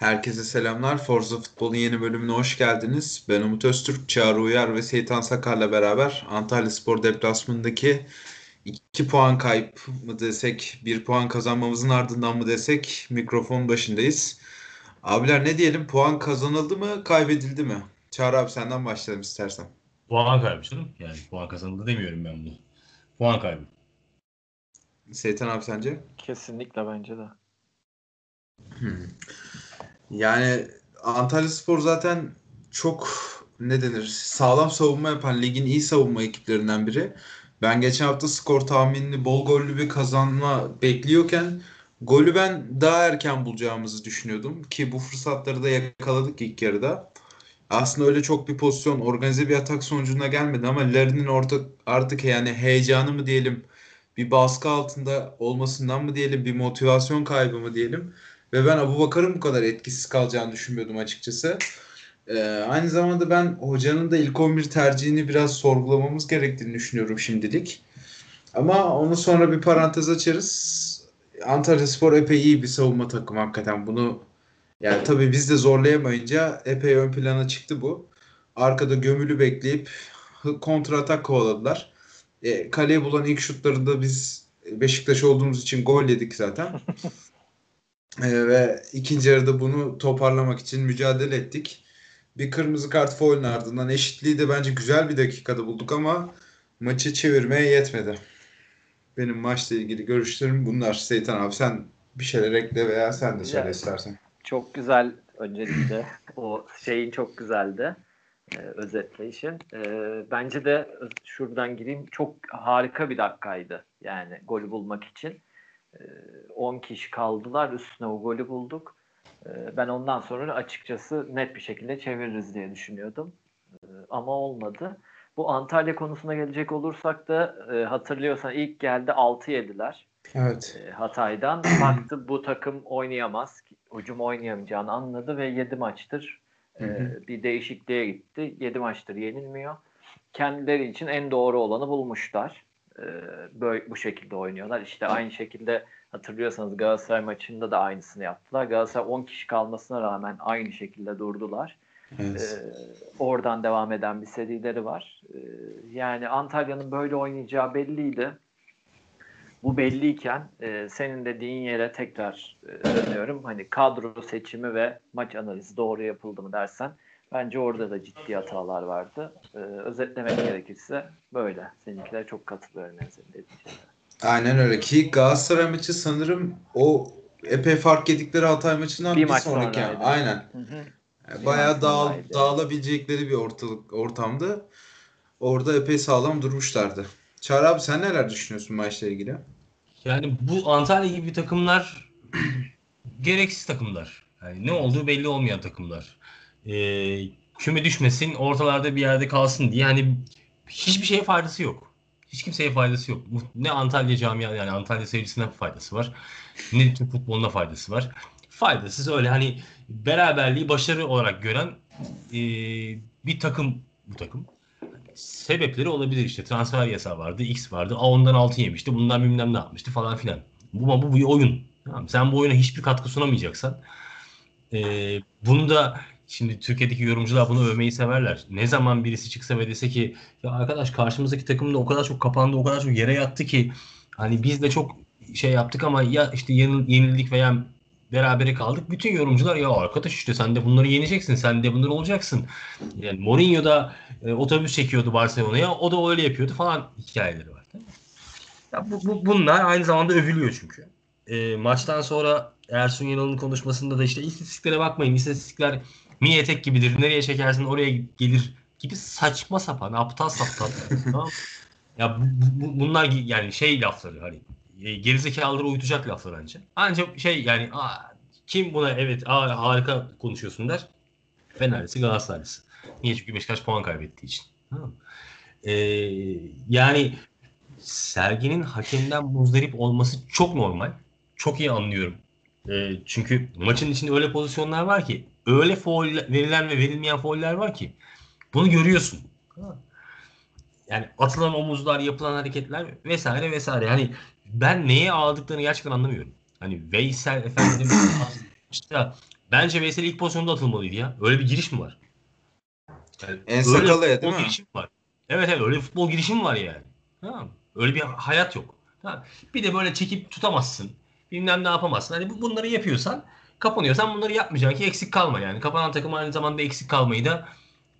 Herkese selamlar. Forza Futbol'un yeni bölümüne hoş geldiniz. Ben Umut Öztürk, Çağrı Uyar ve Seytan Sakar'la beraber Antalyaspor deplasmanındaki 2 puan kaybı mı desek, 1 puan kazanmamızın ardından mı desek mikrofon başındayız. Abiler ne diyelim? Puan kazanıldı mı, kaybedildi mi? Çağrı abi senden başlayalım istersen. Puan kaybı canım. Yani puan kazanıldı demiyorum ben bunu. Puan kaybı. Seytan abi sence? Kesinlikle bence de. Yani Antalyaspor zaten çok sağlam savunma yapan ligin iyi savunma ekiplerinden biri. Ben geçen hafta skor tahminini bol gollü bir kazanma bekliyorken golü ben daha erken bulacağımızı düşünüyordum ki bu fırsatları da yakaladık ilk yarıda. Aslında öyle çok bir pozisyon, organize bir atak sonucuna gelmedi ama Larin'in artık yani heyecanı mı diyelim, bir baskı altında olmasından mı diyelim, bir motivasyon kaybı mı diyelim. Ve ben Abu Bakar'ın bu kadar etkisiz kalacağını düşünmüyordum açıkçası. Aynı zamanda ben hocanın da ilk 11 tercihini biraz sorgulamamız gerektiğini düşünüyorum şimdilik. Ama onu sonra bir parantez açarız. Antalyaspor epey iyi bir savunma takımı hakikaten. Bunu yani tabii biz de zorlayamayınca epey ön plana çıktı bu. Arkada gömülü bekleyip kontra atak kovaladılar. Kaleye bulan ilk şutlarında biz Beşiktaş olduğumuz için gol yedik zaten. Ve ikinci yarıda bunu toparlamak için mücadele ettik. Bir kırmızı kart faulün ardından eşitliği de bence güzel bir dakikada bulduk ama maçı çevirmeye yetmedi. Benim maçla ilgili görüşlerim bunlar. Seytan abi sen bir şeyler ekle veya sen de söyle yani, istersen. Çok güzel öncelikle. O şeyin çok güzeldi. Özetleyişin. Bence de şuradan gireyim. Çok harika bir dakikaydı. Yani golü bulmak için. 10 kişi kaldılar. Üstüne o golü bulduk. Ben ondan sonra açıkçası net bir şekilde çeviririz diye düşünüyordum. Ama olmadı. Bu Antalya konusuna gelecek olursak da hatırlıyorsan ilk geldi 6 yediler. Evet. Hatay'dan. Baktı bu takım oynayamaz. Hücum oynayamayacağını anladı ve 7 maçtır bir değişikliğe gitti. 7 maçtır yenilmiyor. Kendileri için en doğru olanı bulmuşlar. Böyle bu şekilde oynuyorlar. İşte aynı şekilde hatırlıyorsanız Galatasaray maçında da aynısını yaptılar. Galatasaray 10 kişi kalmasına rağmen aynı şekilde durdular. Evet. Oradan devam eden bir serileri var. Yani Antalya'nın böyle oynayacağı belliydi. Bu belliyken senin dediğin yere tekrar dönüyorum. Hani kadro seçimi ve maç analizi doğru yapıldı mı dersen bence orada da ciddi hatalar vardı. Özetlemek gerekirse böyle. Seninkilere çok katılıyorum. Aynen öyle ki Galatasaray maçı sanırım o epey fark yedikleri Hatay maçından bir sonraki. Aynen. Hı-hı. Bayağı dağılabilecekleri bir ortamdı. Orada epey sağlam durmuşlardı. Çağrı abi sen neler düşünüyorsun maçla ilgili? Yani bu Antalya gibi takımlar gereksiz takımlar. Yani ne olduğu belli olmayan takımlar. Küme düşmesin, ortalarda bir yerde kalsın diye hani hiçbir şeye faydası yok. Hiç kimseye faydası yok. Ne Antalya camiası yani Antalya seyircisine faydası var. Ne Türk futboluna faydası var. Faydasız öyle hani beraberliği başarı olarak gören bir takım bu takım. Sebepleri olabilir işte. Transfer yasağı vardı, X vardı. Ondan altın yemişti, bundan bilmem ne yapmıştı falan filan. Bu bir oyun. Tamam. Sen bu oyuna hiçbir katkı sunamayacaksan bunu da şimdi Türkiye'deki yorumcular bunu övmeyi severler. Ne zaman birisi çıksa ve dese ki ya arkadaş karşımızdaki takım da o kadar çok kapandı, o kadar çok yere yattı ki hani biz de çok şey yaptık ama ya işte yenildik veya berabere kaldık. Bütün yorumcular ya arkadaş işte sen de bunları yeneceksin, sen de bunları olacaksın. Yani Mourinho da otobüs çekiyordu Barcelona'ya, o da öyle yapıyordu falan hikayeleri var. Ya bunlar aynı zamanda övülüyor çünkü. Maçtan sonra Ersun Yanal'ın konuşmasında da işte istatistiklere bakmayın, istatistikler mini etek gibidir. Nereye çekersin oraya gelir gibi saçma sapan, aptal saptal. Tamam. Ya bunlar yani şey lafları hani gerizekalıları uyutacak laflar ancak. Ancak şey yani kim buna evet harika konuşuyorsun der. Fenerlisi Galatasaraylısı. Niye? Çünkü Beşiktaş puan kaybettiği için. Tamam. Yani Sergen'in hakemden muzdarip olması çok normal. Çok iyi anlıyorum. Çünkü maçın içinde öyle pozisyonlar var ki öyle faul verilen ve verilmeyen fauller var ki bunu görüyorsun. Yani atılan omuzlar, yapılan hareketler vesaire vesaire. Yani ben neye ağladıklarını gerçekten anlamıyorum. Hani Veysel efendim işte Bence Veysel ilk pozisyonda atılmalıydı ya. Öyle bir giriş mi var? Yani en Sakalı'ya değil mi? Var. Evet evet, öyle bir futbol girişim var yani. Tamam. Öyle bir hayat yok. Tamam. Bir de böyle çekip tutamazsın. Bilmem ne yapamazsın. Hani bunları yapıyorsan, kapanıyorsan bunları yapmayacaksın ki eksik kalma yani. Kapanan takım aynı zamanda eksik kalmayı da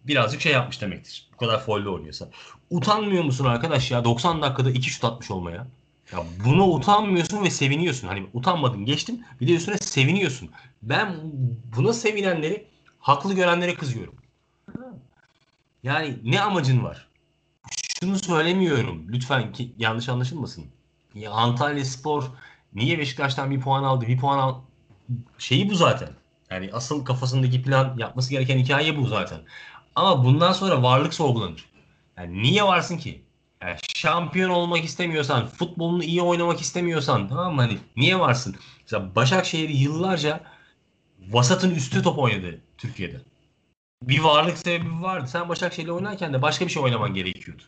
birazcık şey yapmış demektir. Bu kadar folle oynuyorsa. Utanmıyor musun arkadaş ya? 90 dakikada 2 şut atmış olmaya. Ya buna utanmıyorsun ve seviniyorsun. Hani utanmadın geçtim. Bir de üstüne seviniyorsun. Ben buna sevinenleri, haklı görenlere kızıyorum. Yani ne amacın var? Şunu söylemiyorum. Lütfen ki yanlış anlaşılmasın. Ya Antalyaspor niye Beşiktaş'tan bir puan aldı? Bir puan al... Şeyi bu zaten. Yani asıl kafasındaki plan, yapması gereken hikaye bu zaten. Ama bundan sonra varlık sorgulanır. Yani niye varsın ki? Yani şampiyon olmak istemiyorsan, futbolunu iyi oynamak istemiyorsan, tamam mı? Hani niye varsın? Mesela Başakşehir yıllarca vasatın üstü top oynadı Türkiye'de. Bir varlık sebebi vardı. Sen Başakşehir'le oynarken de başka bir şey oynaman gerekiyordu.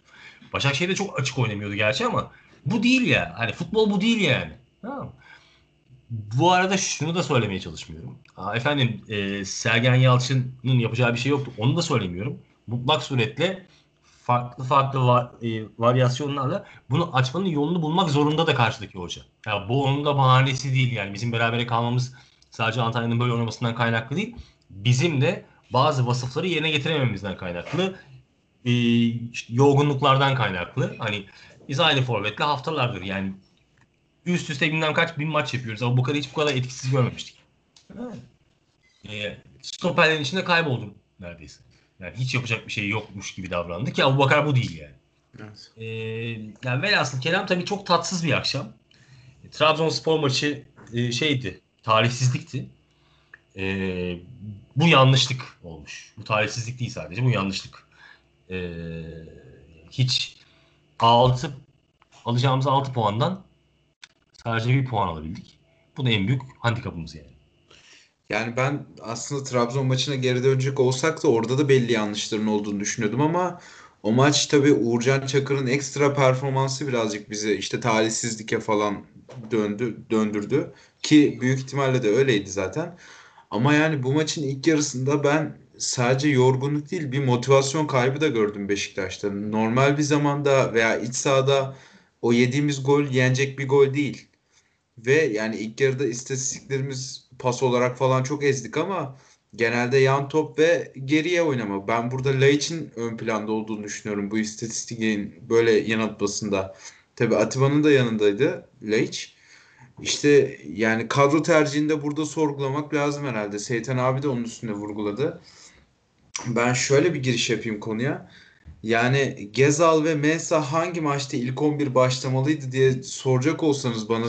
Başakşehir'de çok açık oynamıyordu gerçi ama bu değil ya. Hani futbol bu değil yani. Tamam. Bu arada şunu da söylemeye çalışmıyorum. Sergen Yalçın'ın yapacağı bir şey yoktu. Onu da söylemiyorum. Mutlak suretle farklı varyasyonlarla bunu açmanın yolunu bulmak zorunda da karşıdaki hoca. Yani bu onun da bahanesi değil yani. Bizim berabere kalmamız sadece Antalya'nın böyle oynamasından kaynaklı değil. Bizim de bazı vasıfları yerine getiremememizden kaynaklı. Yorgunluklardan kaynaklı. Hani biz aynı forvetle haftalardır yani üst üste bilmem kaç bin maç yapıyoruz. Abu Bakar'ı hiç bu kadar etkisiz görmemiştik. Stoperlerin içinde kayboldum neredeyse. Yani hiç yapacak bir şey yokmuş gibi davrandı ki Abu Bakar bu değil yani. Evet. Yani velhasıl kelam tabii çok tatsız bir akşam. Trabzonspor maçı tarihsizlikti. Bu yanlışlık olmuş. Bu talihsizlik değil sadece, bu yanlışlık. Hiç alacağımız 6 puandan sadece 1 puan alabildik. Bu da en büyük handikapımız yani. Yani ben aslında Trabzon maçına geri dönecek olsak da orada da belli yanlışların olduğunu düşünüyordum ama o maç tabii Uğurcan Çakır'ın ekstra performansı birazcık bizi işte talihsizlike falan döndürdü. Ki büyük ihtimalle de öyleydi zaten. Ama yani bu maçın ilk yarısında ben sadece yorgunluk değil bir motivasyon kaybı da gördüm Beşiktaş'ta. Normal bir zamanda veya iç sahada o yediğimiz gol yenecek bir gol değil. Ve yani ilk yarıda istatistiklerimiz pas olarak falan çok ezdik ama genelde yan top ve geriye oynama. Ben burada Laiç'in ön planda olduğunu düşünüyorum bu istatistiğin böyle yanıltmasında. Tabii Atiba'nın da yanındaydı Laiç. İşte yani kadro tercihinde burada sorgulamak lazım herhalde. Seyten abi de onun üstünde vurguladı. Ben şöyle bir giriş yapayım konuya. Yani Ghezzal ve Mensah hangi maçta ilk 11 başlamalıydı diye soracak olsanız bana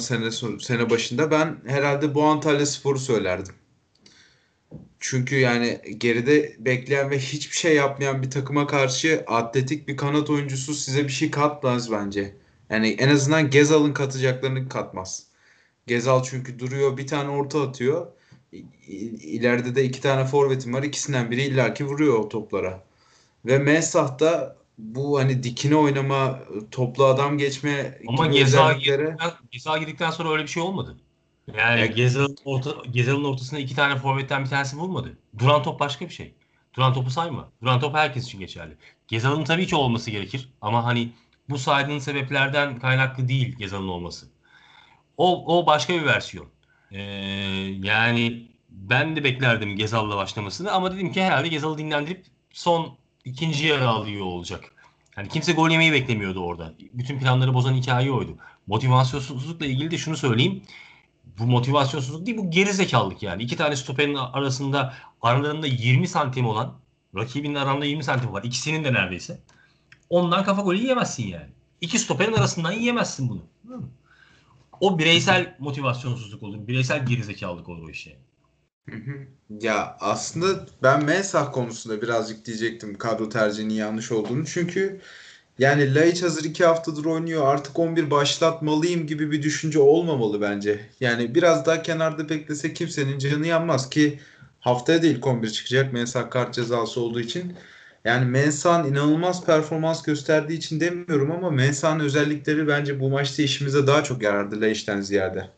sene başında ben herhalde bu Antalyaspor'u söylerdim. Çünkü yani geride bekleyen ve hiçbir şey yapmayan bir takıma karşı atletik bir kanat oyuncusu size bir şey katmaz bence. Yani en azından Ghezzal'ın katacaklarını katmaz. Ghezzal çünkü duruyor, bir tane orta atıyor. İleride de 2 tane forvetim var. İkisinden biri illaki vuruyor o toplara. Ve Mensah da bu hani dikine oynama, toplu adam geçme ama Ghezzal girdikten sonra öyle bir şey olmadı. Yani Ghezzal'ın ortasına 2 tane forvetten bir tanesi vurmadı. Duran top başka bir şey. Duran topu sayma. Duran top herkes için geçerli. Ghezzal'ın tabii ki olması gerekir ama hani bu saydığın sebeplerden kaynaklı değil Ghezzal'ın olması. O başka bir versiyon. Yani ben de beklerdim Ghezzal'la başlamasını ama dedim ki herhalde Ghezzal'ı dinlendirip son ikinci yarı alıyor olacak. Yani kimse gol yemeyi beklemiyordu orada. Bütün planları bozan hikaye oydu. Motivasyonsuzlukla ilgili de şunu söyleyeyim. Bu motivasyonsuzluk değil, bu gerizekalılık yani. 2 tane stoperin aralarında 20 santim olan, rakibinin aralarında 20 santim var. İkisinin de neredeyse. Ondan kafa golü yiyemezsin yani. 2 stoperin arasından yiyemezsin bunu. Değil mi? O bireysel motivasyonsuzluk olur. Bireysel gerizekalılık olur o işe. Ya aslında ben Mensah konusunda birazcık diyecektim kadro tercihinin yanlış olduğunu. Çünkü yani Laiç hazır 2 haftadır oynuyor. Artık 11 başlatmalıyım gibi bir düşünce olmamalı bence. Yani biraz daha kenarda beklese kimsenin canı yanmaz ki haftaya da ilk 11 çıkacak. Mensah kart cezası olduğu için. Yani Mensah'ın inanılmaz performans gösterdiği için demiyorum ama Mensah'ın özellikleri bence bu maçta işimize daha çok yarardı Leic'ten ziyade.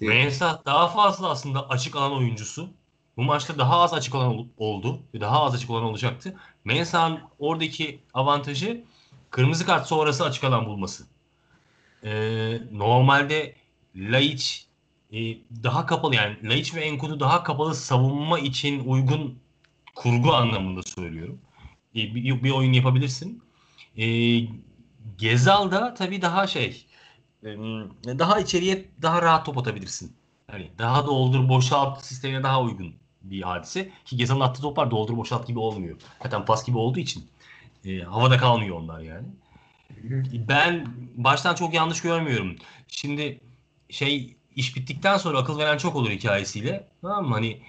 Mensah daha fazla aslında açık alan oyuncusu. Bu maçta daha az açık olan oldu. Daha az açık olan olacaktı. Mensah'ın oradaki avantajı kırmızı kart sonrası açık alan bulması. Normalde Laiç daha kapalı, yani Laiç ve N'Koudou daha kapalı savunma için uygun kurgu anlamında söylüyorum. Bir oyun yapabilirsin. Ghezzal da tabii daha daha içeriye daha rahat top atabilirsin. Yani daha doldur boşalt sistemine daha uygun bir hadise. Ki Ghezzal'ın attığı toplar doldur boşalt gibi olmuyor. Zaten pas gibi olduğu için havada kalmıyor onlar yani. Ben baştan çok yanlış görmüyorum. Şimdi iş bittikten sonra akıl veren çok olur hikayesiyle. Tamam mı? Hani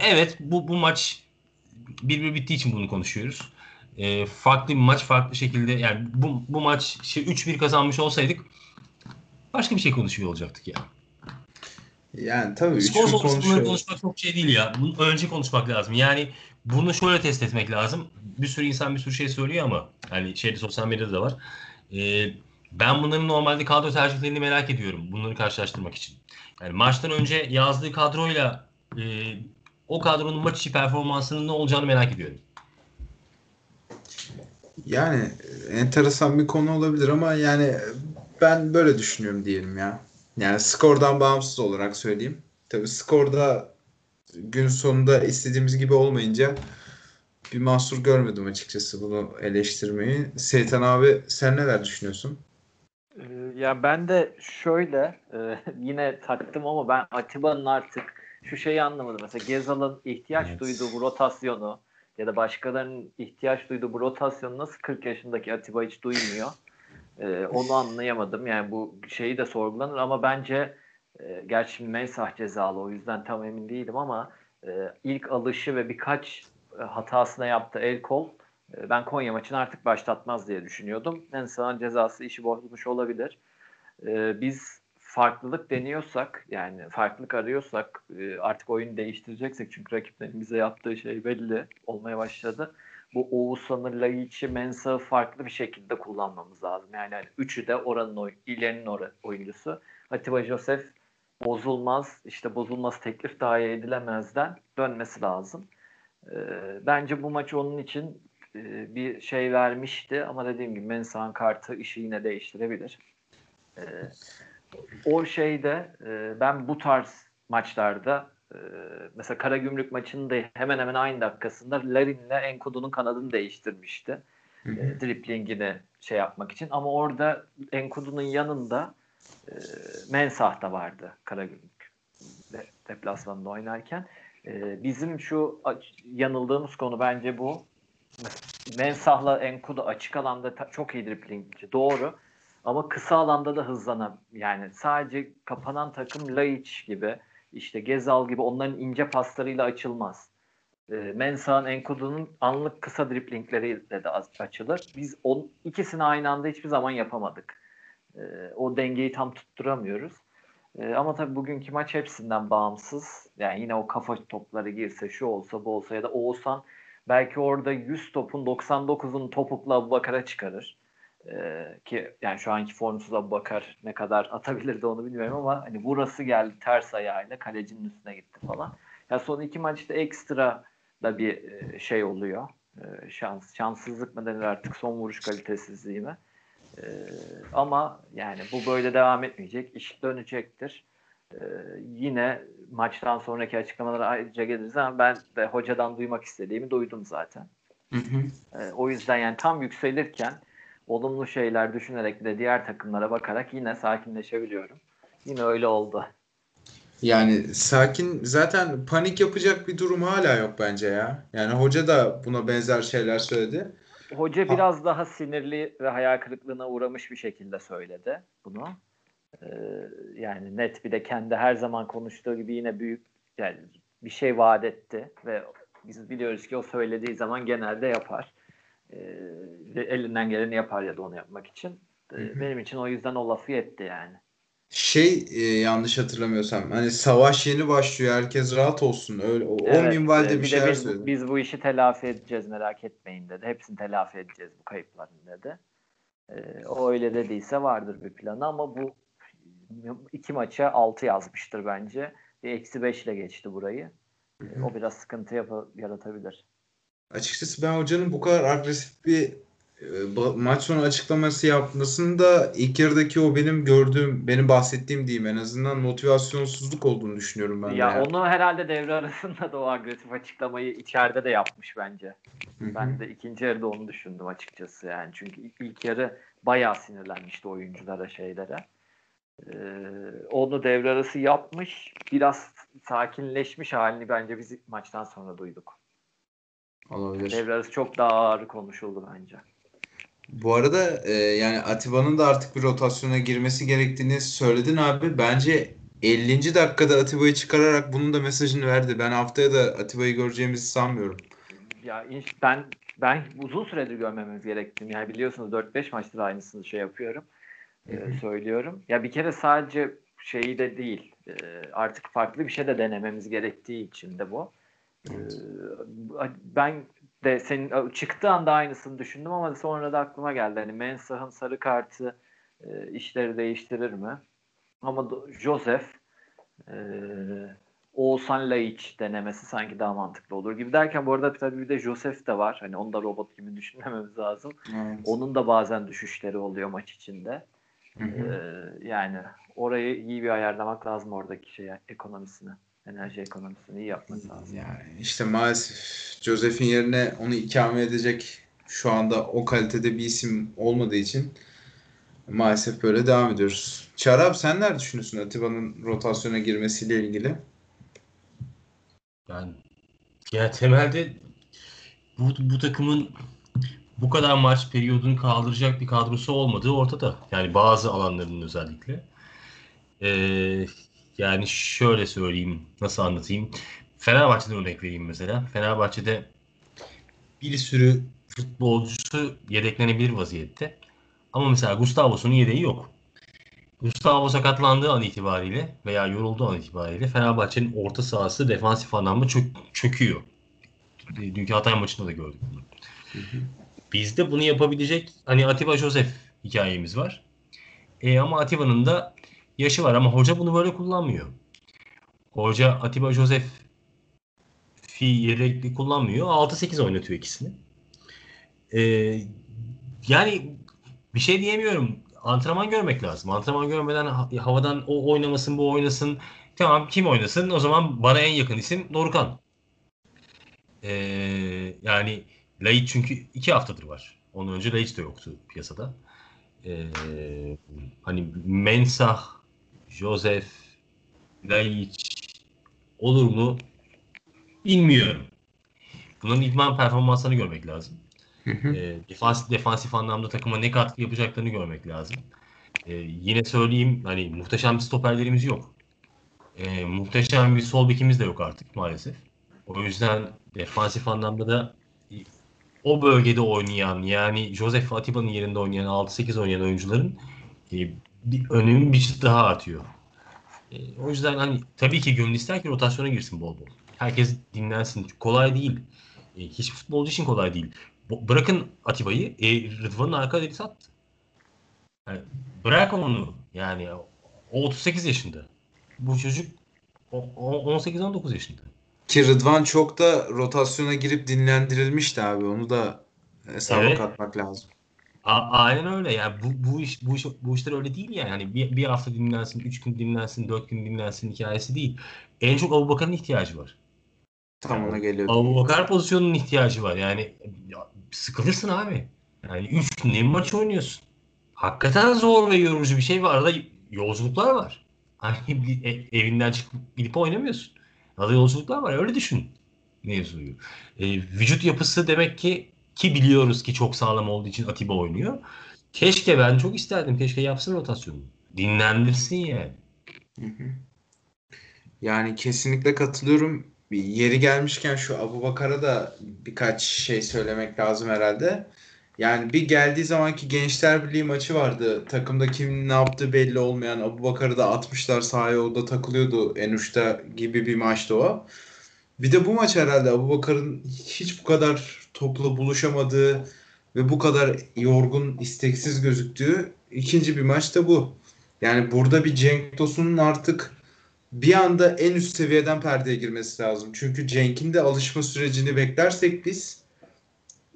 evet, bu maç bir bittiği için bunu konuşuyoruz. Farklı bir maç, farklı şekilde, yani bu maç 3-1 kazanmış olsaydık başka bir şey konuşuyor olacaktık ya. Yani tabii skor sonuçları konuşmak çok değil ya. Bunu önce konuşmak lazım. Yani bunu şöyle test etmek lazım. Bir sürü insan bir sürü şey söylüyor ama hani sosyal medyada da var. Ben bunların normalde kadro tercihlerini merak ediyorum. Bunları karşılaştırmak için. Yani maçtan önce yazdığı kadroyla o kadronun maç içi performansının ne olacağını merak ediyorum. Yani enteresan bir konu olabilir ama yani ben böyle düşünüyorum diyelim ya. Yani skordan bağımsız olarak söyleyeyim. Tabii skorda gün sonunda istediğimiz gibi olmayınca bir mahsur görmedim açıkçası bunu eleştirmeyi. Seytan abi, sen neler düşünüyorsun? Ya ben de şöyle yine taktım ama ben Atiba'nın artık şu şeyi anlamadım. Mesela Ghezzal'ın ihtiyaç duyduğu bu rotasyonu ya da başkalarının ihtiyaç duyduğu bu rotasyonu nasıl 40 yaşındaki Atiba hiç duymuyor? Onu anlayamadım. Yani bu şeyi de sorgulanır ama bence gerçi Mensah cezalı, o yüzden tam emin değilim ama ilk alışı ve birkaç hatasına yaptığı el kol ben Konya maçını artık başlatmaz diye düşünüyordum. Mensah'ın cezası işi bozmuş olabilir. Biz farklılık deniyorsak, yani farklılık arıyorsak, artık oyunu değiştireceksek, çünkü rakiplerin bize yaptığı şey belli olmaya başladı. Bu Oğuzhan'ı, Laiç'i, Mensah'ı farklı bir şekilde kullanmamız lazım. Yani üçü de oranın ilerinin oyuncusu. Atiba, Josef bozulmaz, bozulmaz teklif dahi edilemezden dönmesi lazım. Bence bu maç onun için bir şey vermişti ama dediğim gibi Mensah'ın kartı işi yine değiştirebilir. O şeyde ben bu tarz maçlarda mesela Karagümrük maçının da hemen hemen aynı dakikasında Larin'le N'Koudou'nun kanadını değiştirmişti. Driplingini yapmak için. Ama orada N'Koudou'nun yanında Mensah da vardı Karagümrük deplasmanında oynarken. Bizim şu yanıldığımız konu bence bu. Mensah'la N'Koudou açık alanda çok iyi driplingçi. Doğru. Ama kısa alanda da yani sadece kapanan takım Laiç gibi, Ghezzal gibi, onların ince paslarıyla açılmaz. Mensah'ın, N'Koudou'nun anlık kısa driplingleri de açılır. Biz ikisini aynı anda hiçbir zaman yapamadık. O dengeyi tam tutturamıyoruz. Ama tabii bugünkü maç hepsinden bağımsız. Yani yine o kafa topları girse, şu olsa, bu olsa ya da Oğuzhan belki orada 100 topun 99'unu topukla Abu Bakar'a çıkarır. Ki yani şu anki formsuz Abu Bakar ne kadar atabilirdi onu bilmiyorum ama hani burası geldi ters ayağıyla kalecinin üstüne gitti falan. Ya yani son iki maçta ekstra da bir şey oluyor. Şanssızlık mı denir artık, son vuruş kalitesizliği mi? Ama yani bu böyle devam etmeyecek. İş dönecektir. Yine maçtan sonraki açıklamalara ayrıca geliriz ama ben de hocadan duymak istediğimi duydum zaten. O yüzden yani tam yükselirken olumlu şeyler düşünerek de diğer takımlara bakarak yine sakinleşebiliyorum. Yine öyle oldu. Yani sakin, zaten panik yapacak bir durum hala yok bence ya. Yani hoca da buna benzer şeyler söyledi. Hoca biraz daha sinirli ve hayal kırıklığına uğramış bir şekilde söyledi bunu. Yani net, bir de kendi her zaman konuştuğu gibi yine büyük yani bir şey vaat etti ve biz biliyoruz ki o söylediği zaman genelde yapar. Elinden geleni yapar ya da onu yapmak için. Benim için o yüzden o lafı etti yani. Yanlış hatırlamıyorsam hani savaş yeni başlıyor, herkes rahat olsun. Öyle, evet, o minvalde bir şeyler söyledi. Biz bu işi telafi edeceğiz, merak etmeyin dedi. Hepsini telafi edeceğiz bu kayıpların dedi. O öyle dediyse vardır bir planı ama bu iki maça 6 yazmıştır bence. Eksi 5 ile geçti burayı. O biraz sıkıntı yaratabilir. Açıkçası ben hocanın bu kadar agresif bir maç sonu açıklaması yapmasında ilk yarıdaki o benim gördüğüm, benim bahsettiğim diyeyim en azından motivasyonsuzluk olduğunu düşünüyorum ben. Ya onu herhalde devre arasında da o agresif açıklamayı içeride de yapmış bence. Hı-hı. Ben de ikinci yarıda onu düşündüm açıkçası yani. Çünkü ilk yarı bayağı sinirlenmişti oyunculara, şeylere. Onu devre arası yapmış. Biraz sakinleşmiş halini bence biz maçtan sonra duyduk. Olabilir. Devre arası çok daha ağır konuşuldu bence. Bu arada yani Atiba'nın da artık bir rotasyona girmesi gerektiğini söyledin abi. Bence 50. dakikada Atiba'yı çıkararak bunun da mesajını verdi. Ben haftaya da Atiba'yı göreceğimizi sanmıyorum. Ya ben uzun süredir görmemiz gerektiğini. Yani biliyorsunuz 4-5 maçtır aynısını yapıyorum. Söylüyorum. Ya bir kere sadece şeyi de değil. Artık farklı bir şey de denememiz gerektiği için de bu. Evet. Ben de senin çıktığı anda aynısını düşündüm ama sonra da aklıma geldi. Hani Mensah'ın sarı kartı işleri değiştirir mi? Ama Josef Oğuzhan Laiç denemesi sanki daha mantıklı olur gibi derken bu arada tabii bir de Josef de var. Hani onu da robot gibi düşünmememiz lazım. Evet. Onun da bazen düşüşleri oluyor maç içinde. Yani orayı iyi bir ayarlamak lazım, oradaki şey ekonomisini. Enerji ekonomisini iyi yapmak lazım. Yani işte maalesef Josef'in yerine onu ikame edecek şu anda o kalitede bir isim olmadığı için maalesef böyle devam ediyoruz. Çağrı, sen ne düşünüyorsun Atiba'nın rotasyona girmesiyle ilgili? Yani ya temelde bu takımın bu kadar maç periyodunu kaldıracak bir kadrosu olmadığı ortada. Yani bazı alanlarının özellikle. Yani şöyle söyleyeyim, nasıl anlatayım. Fenerbahçe'den örnek vereyim mesela. Fenerbahçe'de bir sürü futbolcusu yedeklenebilir vaziyette. Ama mesela Gustavo'sunun yedeği yok. Gustavo sakatlandığı an itibariyle veya yorulduğu an itibariyle Fenerbahçe'nin orta sahası defansif anlamda çöküyor. Dünkü Hatay maçında da gördük bunu. Bizde bunu yapabilecek hani Atiba Josef hikayemiz var. Ama Atiba'nın da yaşı var ama hoca bunu böyle kullanmıyor. Hoca Atiba Josef'i yerekli kullanmıyor. 6-8 oynatıyor ikisini. Yani bir şey diyemiyorum. Antrenman görmek lazım. Antrenman görmeden havadan o oynamasın, bu oynasın. Tamam, kim oynasın? O zaman bana en yakın isim Dorukhan. Yani Laiç çünkü 2 haftadır var. Ondan önce Laiç de yoktu piyasada. Hani Mensah, Josef, Laiç olur mu bilmiyorum. Bunların idman performanslarını görmek lazım. Defansif anlamda takıma ne katkı yapacaklarını görmek lazım. Yine söyleyeyim, hani muhteşem bir stoperlerimiz yok. Muhteşem bir sol bekimiz de yok artık maalesef. O yüzden defansif anlamda da o bölgede oynayan, yani Josef Atiba'nın yerinde oynayan 6-8 oynayan oyuncuların önemi bir çıt daha artıyor. O yüzden hani tabii ki gönül ister ki rotasyona girsin bol bol. Herkes dinlensin. Kolay değil. Hiçbir futbolcu için kolay değil. Bırakın Atiba'yı. Rıdvan'ın arka deli sattı. Yani bırak onu. Yani o 38 yaşında. Bu çocuk 18-19 yaşında. Ki Rıdvan çok da rotasyona girip dinlendirilmişti abi. Onu da hesaba katmak lazım. Aynen öyle. Yani bu işler öyle değil yani. Hani bir hafta dinlensin, 3 gün dinlensin, 4 gün dinlensin hikayesi değil. En çok Abu Bakar'ın ihtiyacı var. Tam ona geliyorum. Abu Bakar pozisyonunun ihtiyacı var. Yani sıkılırsın abi. Yani 3 ne maç oynuyorsun? Hakikaten zor ve yorucu bir şey var. Arada yolculuklar var. Hani evinden çıkıp gidip oynamıyorsun. Arada yolculuklar var. Öyle düşün mevzuyu. Vücut yapısı demek ki biliyoruz ki çok sağlam olduğu için Atiba oynuyor. Keşke, ben çok isterdim. Keşke yapsın rotasyonu. Dinlendirsin yani. Yani kesinlikle katılıyorum. Yeri gelmişken şu Abu Bakar'a da birkaç şey söylemek lazım herhalde. Yani bir geldiği zamanki Gençler Birliği maçı vardı. Takımda kimin ne yaptığı belli olmayan Abu Bakar'ı da atmışlar sahaya, o da takılıyordu en uçta gibi bir maçtı o. Bir de bu maç herhalde Abu Bakar'ın hiç bu kadar topla buluşamadığı ve bu kadar yorgun, isteksiz gözüktüğü ikinci bir maç da bu. Yani burada bir Cenk Tosun'un artık bir anda en üst seviyeden perdeye girmesi lazım. Çünkü Cenk'in de alışma sürecini beklersek biz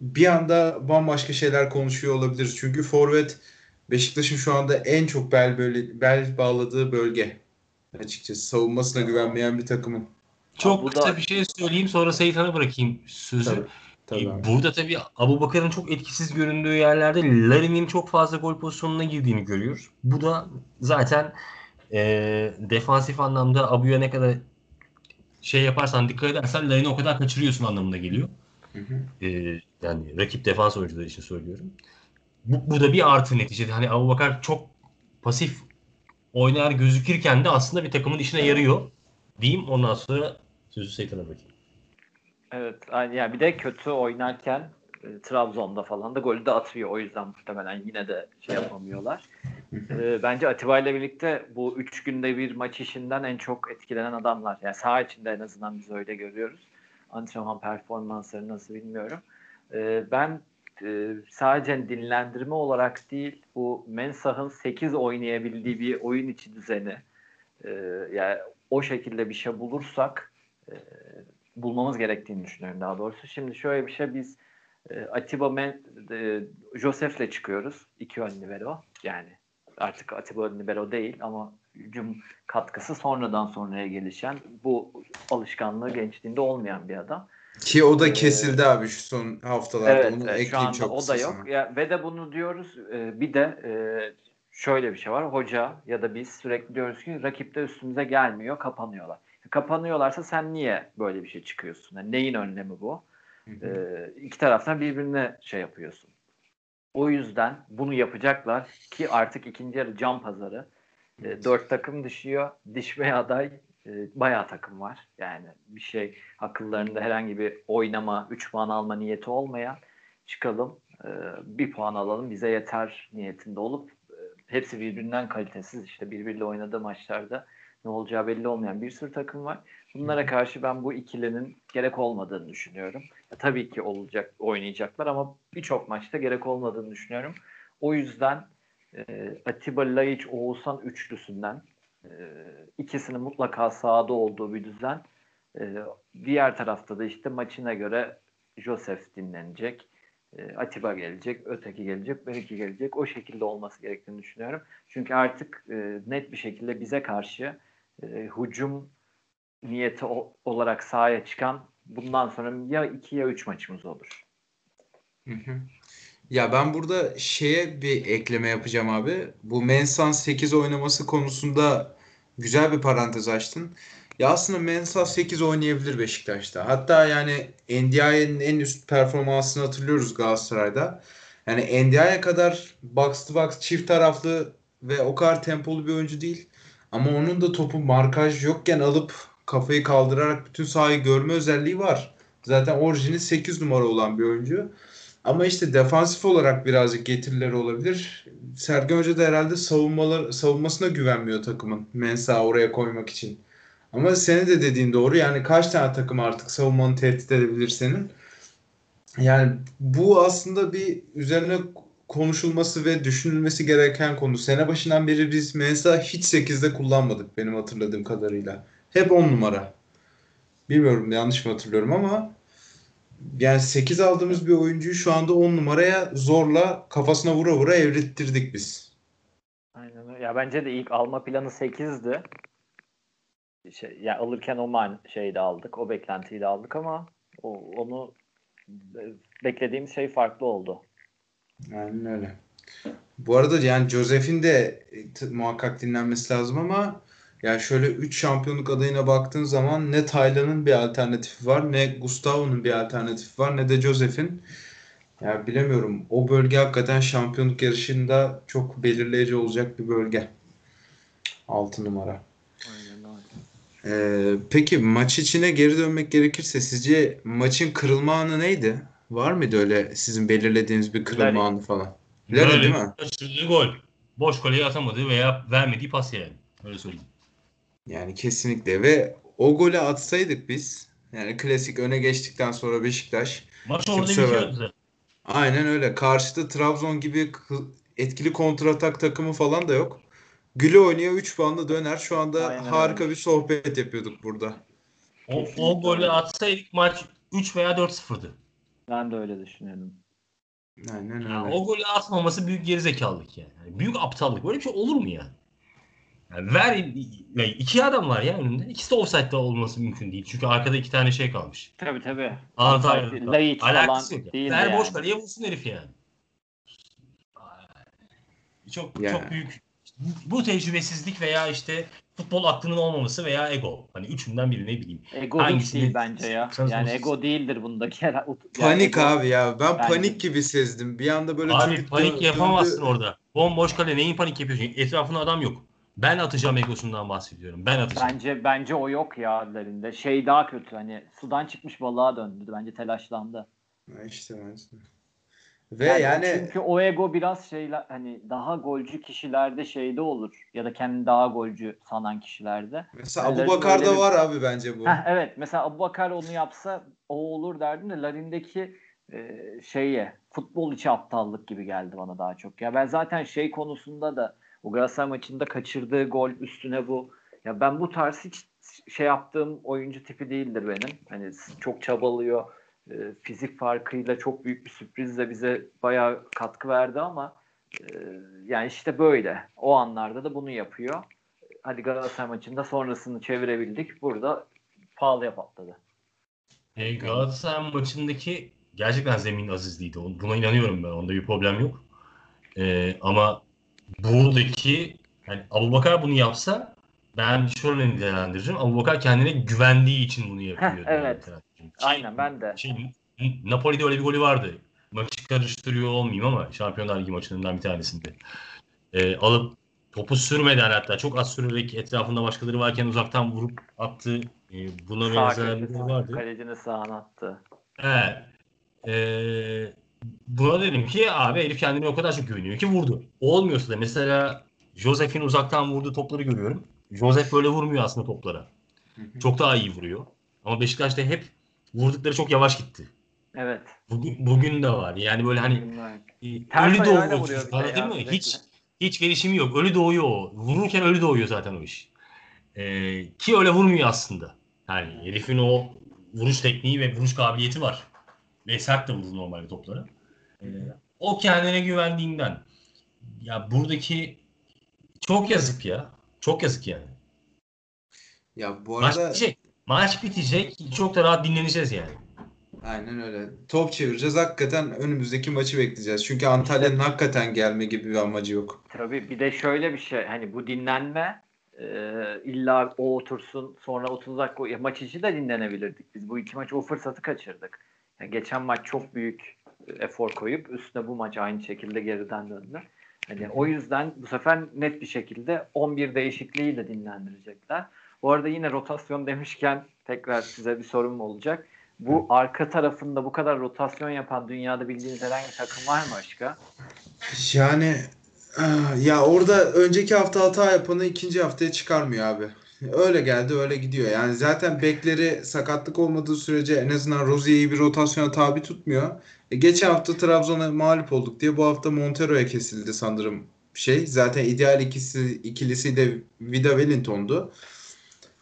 bir anda bambaşka şeyler konuşuyor olabiliriz. Çünkü forvet Beşiktaş'ın şu anda en çok bel bağladığı bölge. Açıkçası savunmasına güvenmeyen bir takımın. Çok kısa bir şey söyleyeyim, sonra Seyithan'a bırakayım sözü. Tabii. Burada tabii Abu Bakar'ın çok etkisiz göründüğü yerlerde Larin'in çok fazla gol pozisyonuna girdiğini görüyoruz. Bu da zaten defansif anlamda Abu'ya ne kadar şey yaparsan, dikkat edersen Larin'i o kadar kaçırıyorsun anlamına geliyor. Yani rakip defans oyuncuları için söylüyorum. Bu da bir artı neticede. Hani Abu Bakar çok pasif oynar gözükürken de aslında bir takımın işine yarıyor diyeyim. Ondan sonra sözü Seyithan'a bırakayım. Evet, yani bir de kötü oynarken Trabzon'da falan da golü de atıyor. O yüzden muhtemelen yine de şey yapamıyorlar. Bence Atiba ile birlikte bu 3 günde bir maç işinden en çok etkilenen adamlar. Yani saha içinde en azından biz öyle görüyoruz. Antrenman performansları nasıl bilmiyorum. Ben sadece dinlendirme olarak değil, bu Mensah'ın 8 oynayabildiği bir oyun içi düzeni, yani o şekilde bir şey bulursak bulmamız gerektiğini düşünüyorum daha doğrusu. Şimdi şöyle bir şey, biz Josef'le çıkıyoruz. 2 ön libero. Yani artık Atiba ön libero değil ama hücum katkısı sonradan sonraya gelişen, bu alışkanlığı gençliğinde olmayan bir adam. Ki o da kesildi abi şu son haftalarda. Evet, onun şu anda çok o da yok. Ya, ve de bunu diyoruz. Bir de şöyle bir şey var. Hoca ya da biz sürekli diyoruz ki rakip de üstümüze gelmiyor, kapanıyorlar. Kapanıyorlarsa sen niye böyle bir şey çıkıyorsun? Yani neyin önlemi bu? İki taraftan birbirine şey yapıyorsun. O yüzden bunu yapacaklar ki artık ikinci yarı can pazarı. 4 takım düşüyor. Düşmeye aday bayağı takım var. Yani bir şey akıllarında herhangi bir oynama, 3 puan alma niyeti olmayan, çıkalım bir puan alalım bize yeter niyetinde olup hepsi birbirinden kalitesiz. İşte birbiriyle oynadığı maçlarda ne olacağı belli olmayan bir sürü takım var. Bunlara karşı ben bu ikilinin gerek olmadığını düşünüyorum. Tabii ki olacak, oynayacaklar ama birçok maçta gerek olmadığını düşünüyorum. O yüzden Atiba, Laiç, Oğuzhan üçlüsünden ikisinin mutlaka sahada olduğu bir düzen. Diğer tarafta da işte maçına göre Josef dinlenecek, Atiba gelecek, öteki gelecek, belki gelecek. O şekilde olması gerektiğini düşünüyorum. Çünkü artık net bir şekilde bize karşı hücum niyeti olarak sahaya çıkan bundan sonra ya 2 ya 3 maçımız olur. Ya ben burada şeye bir ekleme yapacağım abi. Bu Mensah 8 oynaması konusunda güzel bir parantez açtın. Ya aslında Mensah 8 oynayabilir Beşiktaş'ta. Hatta yani Ndiaye'nin en üst performansını hatırlıyoruz Galatasaray'da. Yani Ndiaye kadar box to box, çift taraflı ve o kadar tempolu bir oyuncu değil. Ama onun da topu markaj yokken alıp kafayı kaldırarak bütün sahayı görme özelliği var. Zaten orijini 8 numara olan bir oyuncu. Ama işte defansif olarak birazcık getirileri olabilir. Sergen Hoca da herhalde savunmasına güvenmiyor takımın, Mensah'ı oraya koymak için. Ama senin de dediğin doğru. Yani kaç tane takım artık savunmanı tehdit edebilir senin? Yani bu aslında bir üzerine konuşulması ve düşünülmesi gereken konu. Sene başından beri biz Mensah'ı hiç 8'de kullanmadık benim hatırladığım kadarıyla. Hep 10 numara. Bilmiyorum, yanlış mı hatırlıyorum ama yani 8 aldığımız bir oyuncuyu şu anda 10 numaraya zorla kafasına vura vura evrilttirdik biz. Aynen öyle. Ya bence de ilk alma planı 8'di. Şey, yani alırken o şeyi de aldık, o beklentiyi de aldık ama onu beklediğimiz şey farklı oldu. Aynen öyle. Bu arada yani Josef'in de muhakkak dinlenmesi lazım ama yani şöyle 3 şampiyonluk adayına baktığın zaman ne Taylan'ın bir alternatifi var, ne Gustavo'nun bir alternatifi var, ne de Josef'in. Yani bilemiyorum. O bölge hakikaten şampiyonluk yarışında çok belirleyici olacak bir bölge. 6 numara. Peki maç içine geri dönmek gerekirse sizce maçın kırılma anı neydi? Var mıydı öyle sizin belirlediğiniz bir kırılma anı falan? Larin değil mi? Kaçırdığı gol. Boş kaleye atamadığı veya vermediği pas yani. Öyle söyleyeyim. Yani kesinlikle ve o golü atsaydık biz, yani klasik öne geçtikten sonra Beşiktaş maç orada bitiyordu. Aynen öyle. Karşıda Trabzon gibi etkili kontratak takımı falan da yok. Güle oynaya 3 puanla döner. Şu anda aynen, harika bir sohbet yapıyorduk burada. O golü atsaydık maç 3 veya 4-0'dı. Ben de öyle düşünüyorum. Aynen öyle. Yani o golü atmaması büyük gerizekalılık yani. Yani büyük aptallık. Böyle bir şey olur mu ya? Yani ver, yani iki adam var ya önünde. İkisi de offside'da olması mümkün değil. Çünkü arkada iki tane şey kalmış. Tabii. Antalyaspor. Laiç falan değil. Ver yani. Boş kaleye vursun herif yani. Çok büyük. Bu tecrübesizlik veya işte futbol aklının olmaması veya ego. Hani üçünden biri, ne bileyim. Ego hangisi değil bence ya. Yani ego değildir bundaki. Yani panik ego. Abi ya. Ben panik gibi sezdim. Bir anda böyle abi çocuk panik yapamazsın orada. Bomboş kale neyin panik yapıyorsun? Etrafında adam yok. Ben atacağım egosundan bahsediyorum. Ben atacağım. Bence o yok ya adlarında. Şey daha kötü, hani sudan çıkmış balığa döndü. Bence telaşlandı. İşte bence. Ve yani çünkü o ego biraz şeyler, hani daha golcü kişilerde şeyde olur ya da kendini daha golcü sanan kişilerde. Mesela Abu Bakar'da var abi bence bu. Heh, evet, mesela Abu Bakar onu yapsa o olur derdim de Larin'deki futbol içi aptallık gibi geldi bana daha çok. Ya ben zaten şey konusunda da o Galatasaray maçında kaçırdığı gol üstüne bu. Ya ben bu tarz hiç şey yaptığım oyuncu tipi değildir benim. Hani çok çabalıyor. Fizik farkıyla çok büyük bir sürprizle bize bayağı katkı verdi ama yani işte böyle. O anlarda da bunu yapıyor. Hadi Galatasaray maçında sonrasını çevirebildik. Burada pahalıya patladı. Galatasaray maçındaki gerçekten zemin azizliğiydi. Buna inanıyorum ben. Onda bir problem yok. Ama buradaki yani Abu Bakar bunu yapsa ben şöyle değerlendireceğim. Abu Bakar kendine güvendiği için bunu yapıyor. Evet. Yani. Aynen ben de. Napoli'de öyle bir golü vardı. Maçı karıştırıyor olmayayım ama Şampiyonlar Ligi maçlarından bir tanesinde. Alıp topu sürmeden, hatta çok az sürerek etrafında başkaları varken uzaktan vurup attı. Buna benzer bir gol vardı. Kalecini sağına attı. Evet. Buna dedim ki abi herif kendini o kadar çok güveniyor ki vurdu. Olmuyorsa da mesela Josef'in uzaktan vurduğu topları görüyorum. Josef böyle vurmuyor aslında toplara. Çok daha iyi vuruyor. Ama Beşiktaş'ta hep vurdukları çok yavaş gitti. Evet. Bugün de var. Yani böyle hani ölü doğuyor. Değil mi? Hiç gelişimi yok. Ölü doğuyor o. Vururken ölü doğuyor zaten o iş. Ki öyle vurmuyor aslında. Yani herifin o vuruş tekniği ve vuruş kabiliyeti var. Ve sert de vurur normalde toplara. O kendine güvendiğinden. Ya buradaki çok yazık ya. Çok yazık yani. Ya bu arada maç bitecek. Çok da rahat dinleneceğiz yani. Aynen öyle. Top çevireceğiz. Hakikaten önümüzdeki maçı bekleyeceğiz. Çünkü Antalya'nın hakikaten gelme gibi bir amacı yok. Tabii bir de şöyle bir şey. Hani bu dinlenme illa o otursun sonra 30 dakika maç içi de dinlenebilirdik. Biz bu iki maç o fırsatı kaçırdık. Yani geçen maç çok büyük efor koyup üstüne bu maç aynı şekilde geriden döndü. Hani o yüzden bu sefer net bir şekilde 11 değişikliğiyle dinlendirecekler. Bu arada yine rotasyon demişken tekrar size bir sorum olacak. Bu arka tarafında bu kadar rotasyon yapan dünyada bildiğiniz herhangi bir takım var mı başka? Yani ya orada önceki hafta hata yapanı ikinci haftaya çıkarmıyor abi. Öyle geldi öyle gidiyor. Yani zaten bekleri sakatlık olmadığı sürece en azından Rosier'i bir rotasyona tabi tutmuyor. Geçen hafta Trabzon'a mağlup olduk diye bu hafta Montero'ya kesildi sanırım şey. Zaten ideal ikilisi de Vida Wellington'du.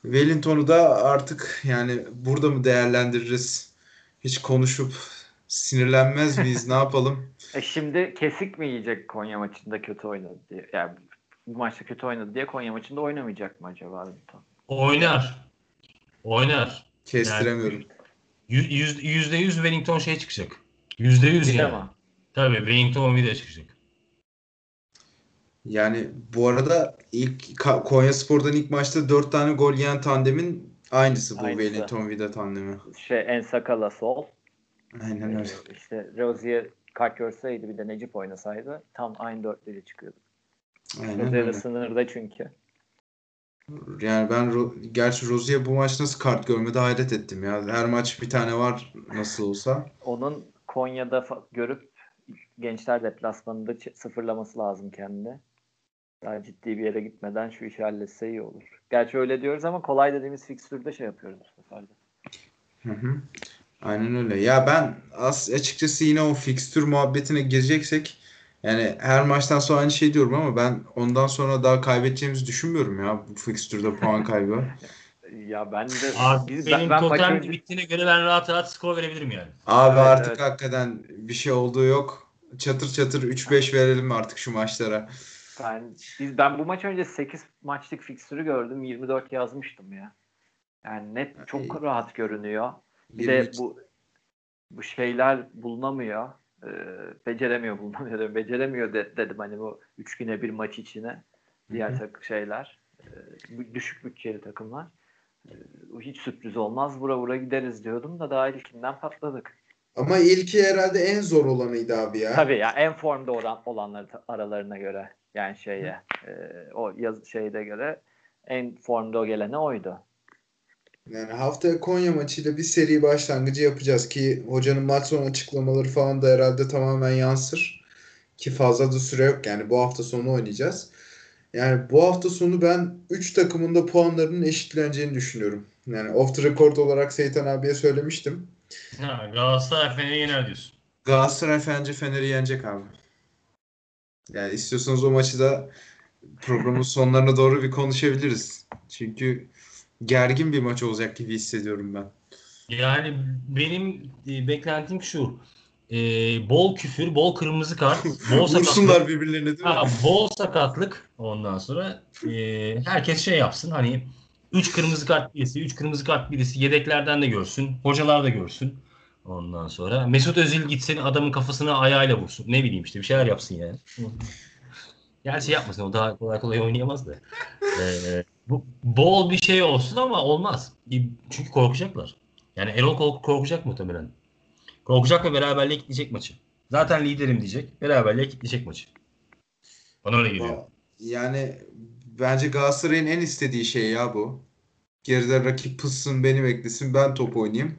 Wellington'u da artık yani burada mı değerlendiririz? Hiç konuşup sinirlenmez miyiz? Ne yapalım? Şimdi kesik mi yiyecek Konya maçında kötü oynadı diye? Yani bu maçta kötü oynadı diye Konya maçında oynamayacak mı acaba Wellington? Oynar. Kestiremiyorum. Yani %100 Wellington şey çıkacak. %100 yani. Ama. Tabii Wellington video çıkacak. Yani bu arada ilk Konya Spor'dan ilk maçta 4 tane gol yiyen tandemin aynısı. Wellington Vida tandemi. N'Sakala sol. Aynen öyle. İşte Rosier kart görseydi bir de Necip oynasaydı tam aynı dörtlüyle çıkıyordu. Rosier'e sınırda çünkü. Yani ben gerçi Rosier bu maç nasıl kart görmedi hayret ettim ya. Her maç bir tane var nasıl olsa. Onun Konya'da görüp Gençler deplasmanında sıfırlaması lazım kendini. Daha ciddi bir yere gitmeden şu işi halletse iyi olur. Gerçi öyle diyoruz ama kolay dediğimiz fikstürde şey yapıyoruz bu sefer de. Hı. Aynen öyle. Ya ben açıkçası yine o fikstür muhabbetine gireceksek Yani her maçtan sonra aynı şey diyorum ama ben ondan sonra daha kaybedeceğimizi düşünmüyorum ya bu fikstürde puan kaybı. Ya ben de abi, benim totem bittiğine göre ben rahat rahat skor verebilirim yani. Abi evet, artık evet. Hakikaten bir şey olduğu yok. Çatır çatır 3-5 verelim artık şu maçlara. Ben bu maç önce 8 maçlık fikstürü gördüm. 24 yazmıştım ya. Yani net çok rahat görünüyor. Bir 23. de bu şeyler bulunamıyor. Beceremiyor dedim hani bu 3 güne bir maç içine. Diğer şeyler. Düşük bütçeli takımlar. Hiç sürpriz olmaz. Vura gideriz diyordum da daha ilkinden patladık. Ama ilki herhalde en zor olanıydı abi ya. Tabii ya en formda olanları aralarına göre. Yani şeyde göre en formda gelene oydu. Yani haftaya Konya maçıyla bir seri başlangıcı yapacağız ki hocanın maç sonu açıklamaları falan da herhalde tamamen yansır. Ki fazla da süre yok yani bu hafta sonu oynayacağız. Yani bu hafta sonu ben 3 takımın da puanlarının eşitleneceğini düşünüyorum. Yani off the record olarak Seytan abiye söylemiştim. Ha, Galatasaray Fener'i yener diyorsun. Galatasaray Fener'i yenecek abi. Yani istiyorsanız o maçı da programın sonlarına doğru bir konuşabiliriz. Çünkü gergin bir maç olacak gibi hissediyorum ben. Yani benim beklentim şu. Bol küfür, bol kırmızı kart, bol sakatlık. Birbirlerine değil mi? Ha, bol sakatlık. Ondan sonra herkes şey yapsın. Hani 3 kırmızı kart birisi, 3 kırmızı kart birisi yedeklerden de görsün. Hocalar da görsün. Ondan sonra Mesut Özil gitsin adamın kafasına ayağıyla vursun. Ne bileyim işte bir şeyler yapsın yani. Gerçi yapmasın o daha kolay oynayamaz da. Bu bol bir şey olsun ama olmaz. Çünkü korkacaklar. Yani Erol korkacak muhtemelen. Korkacak ve beraberliğe kitleyecek maçı. Zaten liderim diyecek. Beraberliğe kitleyecek maçı. Bana öyle geliyor. Yani bence Galatasaray'ın en istediği şey ya bu. Geride rakip pıssın, beni beklesin, ben top oynayayım.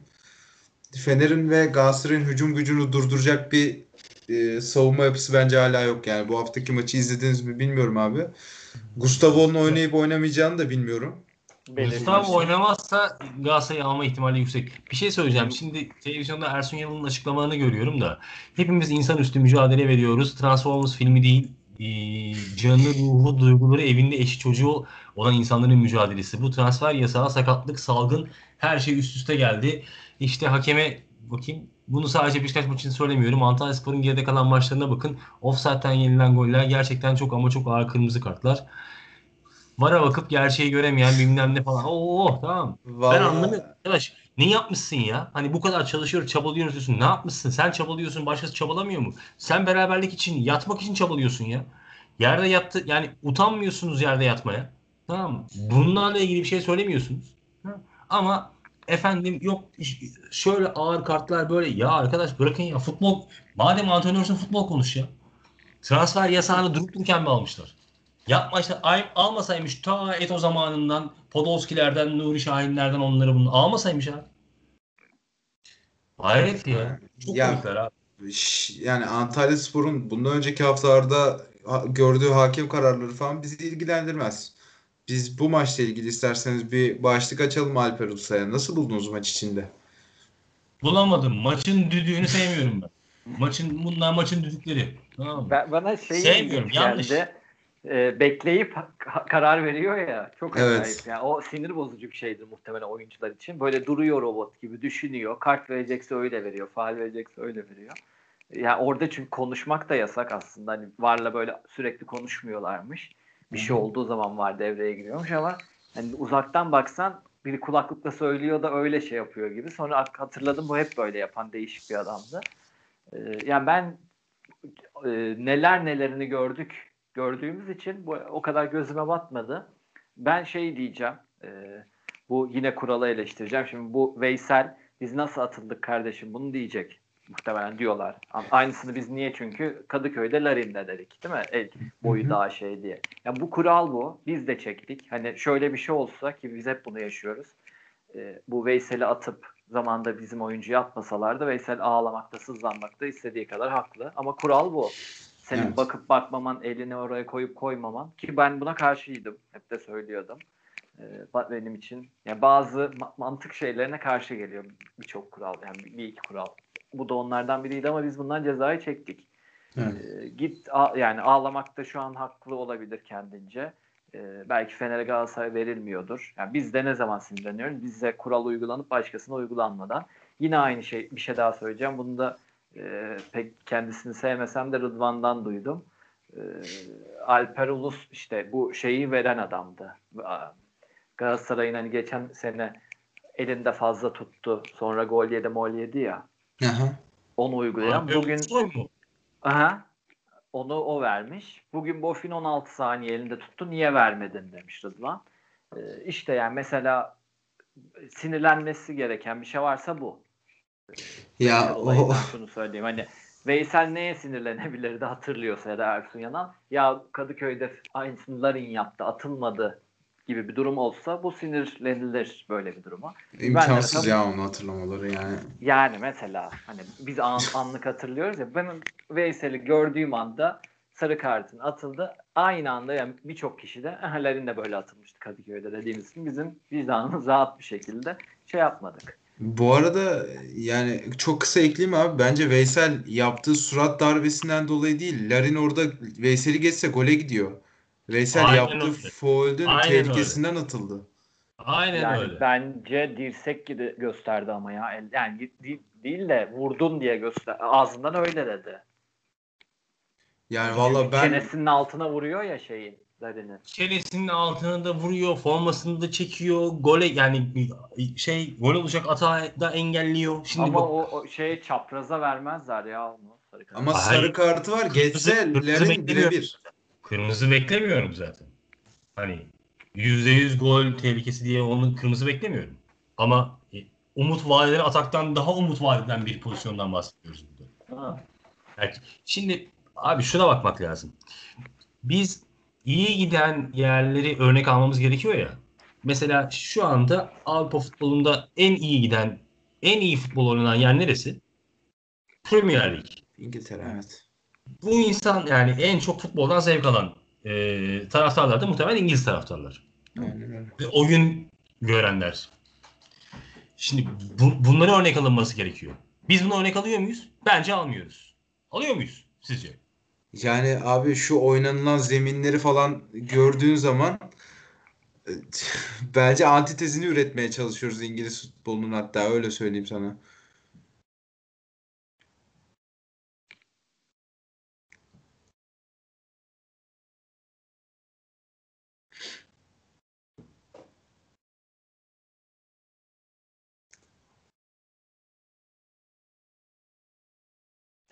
Fener'in ve Galatasaray'ın hücum gücünü durduracak bir savunma yapısı bence hala yok. Yani bu haftaki maçı izlediniz mi bilmiyorum abi. Gustavo'nun oynayıp oynamayacağını da bilmiyorum. Gustavo oynamazsa Galatasaray'ı alma ihtimali yüksek. Bir şey söyleyeceğim. Şimdi televizyonda Ersun Yanal'ın açıklamalarını görüyorum da hepimiz insanüstü mücadele veriyoruz. Transformers filmi değil. Canlı, ruhu, duyguları evinde eşi çocuğu olan insanların mücadelesi. Bu transfer yasağı, sakatlık, salgın her şey üst üste geldi. İşte hakeme bakayım. Bunu sadece Beşiktaş maçını söylemiyorum. Antalyaspor'un geride kalan maçlarına bakın. Ofsayttan yenilen goller gerçekten çok ama çok ağır kırmızı kartlar. Vara bakıp gerçeği göremeyen bilmem ne falan. Oo tamam. Vallahi... Ben anlamıyorum. Arkadaş ne yapmışsın ya? Hani bu kadar çalışıyoruz, çabalıyoruz diyorsun. Ne yapmışsın? Sen çabalıyorsun, başkası çabalamıyor mu? Sen beraberlik için, yatmak için çabalıyorsun ya. Yerde yattı, yani utanmıyorsunuz yerde yatmaya. Tamam mı? Bunlarla ilgili bir şey söylemiyorsunuz. Ha? Ama efendim yok şöyle ağır kartlar böyle. Ya arkadaş bırakın ya futbol. Madem antrenörsün futbol konuş ya. Transfer yasağını durup dururken mi almışlar? Yapma işte almasaymış ta Eto zamanından, Podolskilerden, Nuri Şahinlerden onları bunu almasaymış abi. Hayret ya. Çok büyükler abi. Yani Antalyaspor'un bundan önceki haftalarda gördüğü hakem kararları falan bizi ilgilendirmez. Biz bu maçla ilgili isterseniz bir başlık açalım Alper Ulusay'a. Nasıl buldunuz maç içinde? Bulamadım. Maçın düdüğünü sevmiyorum ben. Bunlar maçın düdükleri. Tamam mı? Bana sevmiyorum. Yanlış. Bekleyip karar veriyor ya. Çok acayip. Evet. Yani o sinir bozucu bir şeydir muhtemelen oyuncular için. Böyle duruyor robot gibi düşünüyor. Kart verecekse öyle veriyor. Faal verecekse öyle veriyor. Yani orada çünkü konuşmak da yasak aslında. Hani VAR'la böyle sürekli konuşmuyorlarmış. Bir şey olduğu zaman VAR devreye giriyormuş ama hani uzaktan baksan biri kulaklıkla söylüyor da öyle şey yapıyor gibi. Sonra hatırladım bu hep böyle yapan değişik bir adamdı. Yani ben neler nelerini gördüğümüz için bu o kadar gözüme batmadı. Ben şey diyeceğim, bu yine kuralı eleştireceğim. Şimdi bu Veysel, biz nasıl atıldık kardeşim bunu diyecek. Muhtemelen diyorlar. Aynısını biz niye çünkü Kadıköy'de Larin'de dedik değil mi? El boyu daha şey diye. Yani bu kural bu. Biz de çektik. Hani şöyle bir şey olsa ki biz hep bunu yaşıyoruz. Bu Veysel'i atıp zamanda bizim oyuncuyu atmasalardı Veysel ağlamakta, sızlanmakta istediği kadar haklı. Ama kural bu. Senin evet. Bakıp bakmaman, elini oraya koyup koymaman ki ben buna karşıydım. Hep de söylüyordum. Benim için yani bazı mantık şeylerine karşı geliyor birçok kural. Yani bir iki kural. Bu da onlardan biriydi ama biz bundan cezayı çektik. Evet. Yani ağlamakta şu an haklı olabilir kendince. Belki Fener'e Galatasaray verilmiyordur. Yani biz de ne zaman sinirleniyoruz? Bize kural uygulanıp başkasına uygulanmadan. Yine aynı şey, bir şey daha söyleyeceğim. Bunu da pek kendisini sevmesem de Rıdvan'dan duydum. Alper Ulus işte bu şeyi veren adamdı. Galatasaray'ın hani geçen sene elinde fazla tuttu. Sonra gol yedi, mol yedi ya. Aha. Onu uygulayan. Bugün aha, onu o vermiş. Bugün Bofin 16 saniye elinde tuttu. Niye vermedin demiş Rıdvan. İşte yani mesela sinirlenmesi gereken bir şey varsa bu. Ya o şunu söyleyeyim. Hani Veysel neye sinirlenebilirdi hatırlıyorsa ya da Ersun Yanal. Ya Kadıköy'de aynısını Larin yaptı, atılmadı gibi bir durum olsa bu sinirlenilir böyle bir duruma. İmkansız ya onu hatırlamaları yani. Yani mesela hani biz anlık hatırlıyoruz ya, ben Veysel'i gördüğüm anda sarı kartın atıldı. Aynı anda yani birçok kişi de Larin de böyle atılmıştı Kadıköy'de dediğimiz için bizim vicdanımız rahat bir şekilde şey yapmadık. Bu arada yani çok kısa ekleyeyim abi. Bence Veysel yaptığı surat darbesinden dolayı değil. Larin orada Veysel'i geçse gole gidiyor. Veysel aynen yaptığı faulün tehlikesinden öyle atıldı. Aynen yani öyle. Bence dirsek gibi gösterdi ama ya. Yani değil de vurdun diye göster. Ağzından öyle dedi. Yani valla ben... Çenesinin altına vuruyor ya şeyi. Larin'in. Çenesinin altına da vuruyor. Formasını da çekiyor. Gole yani şey gol olacak atağı da engelliyor. Şimdi ama o şey çapraza vermezler ya onu. Sarı kartı. Ama sarı kartı var. Geçse Larin birebir. Kırmızı beklemiyorum zaten. Hani %100 gol tehlikesi diye onun kırmızı beklemiyorum. Ama umut vadeden ataktan daha umut vadeden bir pozisyondan bahsediyoruz burada. Yani şimdi abi şuna bakmak lazım. Biz iyi giden yerleri örnek almamız gerekiyor ya. Mesela şu anda Avrupa futbolunda en iyi futbol oynanan yer neresi? Premier Lig. İngiltere, evet. Bu insan yani en çok futboldan zevk alan taraftarlar da muhtemelen İngiliz taraftarlar. Aynen. Ve oyun görenler. Şimdi bunları örnek alınması gerekiyor. Biz bunu örnek alıyor muyuz? Bence almıyoruz. Alıyor muyuz sizce? Yani abi şu oynanılan zeminleri falan gördüğün zaman bence antitezini üretmeye çalışıyoruz İngiliz futbolunun, hatta öyle söyleyeyim sana.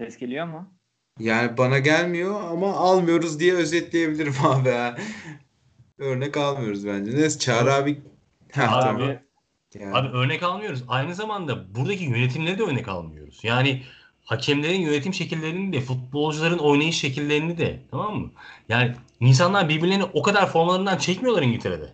Ses geliyor mu? Yani bana gelmiyor ama almıyoruz diye özetleyebilirim abi ya. Örnek almıyoruz bence. Neyse Çağrı abi. Abi örnek almıyoruz. Aynı zamanda buradaki yönetimleri de örnek almıyoruz. Yani hakemlerin yönetim şekillerini de, futbolcuların oynayış şekillerini de, tamam mı? Yani insanlar birbirlerini o kadar formalarından çekmiyorlar İngiltere'de.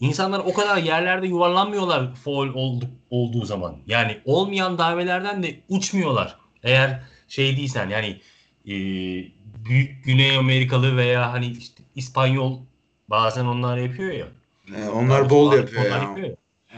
İnsanlar o kadar yerlerde yuvarlanmıyorlar faul olduğu zaman. Yani olmayan davelerden de uçmuyorlar. Eğer şey değilsen yani büyük Güney Amerikalı veya hani işte İspanyol, bazen onlar yapıyor ya. Onlar bol yapıyor ya.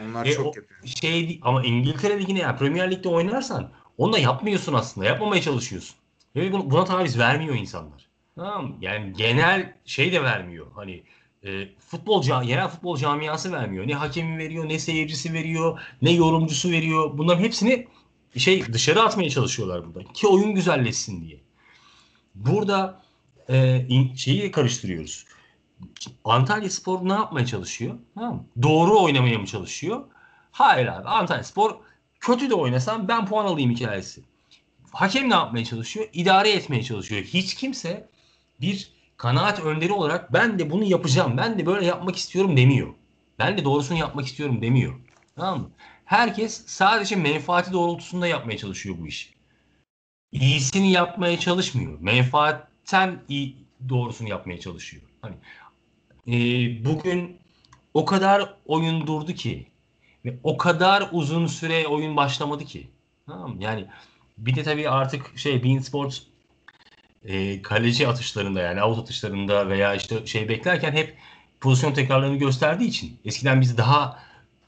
Onlar çok yapıyor. Şey ama İngiltere Ligi'ne yani Premier Lig'de oynarsan onu da yapmıyorsun aslında. Yapmamaya çalışıyorsun. Ve buna taviz vermiyor insanlar. Tamam mı? Yani genel şey de vermiyor. Hani yerel futbol camiası vermiyor. Ne hakemi veriyor, ne seyircisi veriyor, ne yorumcusu veriyor. Bunların hepsini dışarı atmaya çalışıyorlar burada. Ki oyun güzelleşsin diye. Burada şeyi karıştırıyoruz. Antalyaspor ne yapmaya çalışıyor? Tamam. Doğru oynamaya mı çalışıyor? Hayır abi. Antalyaspor kötü de oynasam ben puan alayım hikayesi. Hakem ne yapmaya çalışıyor? İdare etmeye çalışıyor. Hiç kimse bir kanaat önderi olarak ben de bunu yapacağım, ben de böyle yapmak istiyorum demiyor. Ben de doğrusunu yapmak istiyorum demiyor. Tamam mı? Herkes sadece menfaati doğrultusunda yapmaya çalışıyor bu işi. İyisini yapmaya çalışmıyor. Menfaatten iyi doğrusunu yapmaya çalışıyor. Hani bugün o kadar oyun durdu ki ve o kadar uzun süre oyun başlamadı ki. Tamam mı? Yani bir de tabii artık beIN Sports kaleci atışlarında yani out atışlarında veya beklerken hep pozisyon tekrarlarını gösterdiği için eskiden biz daha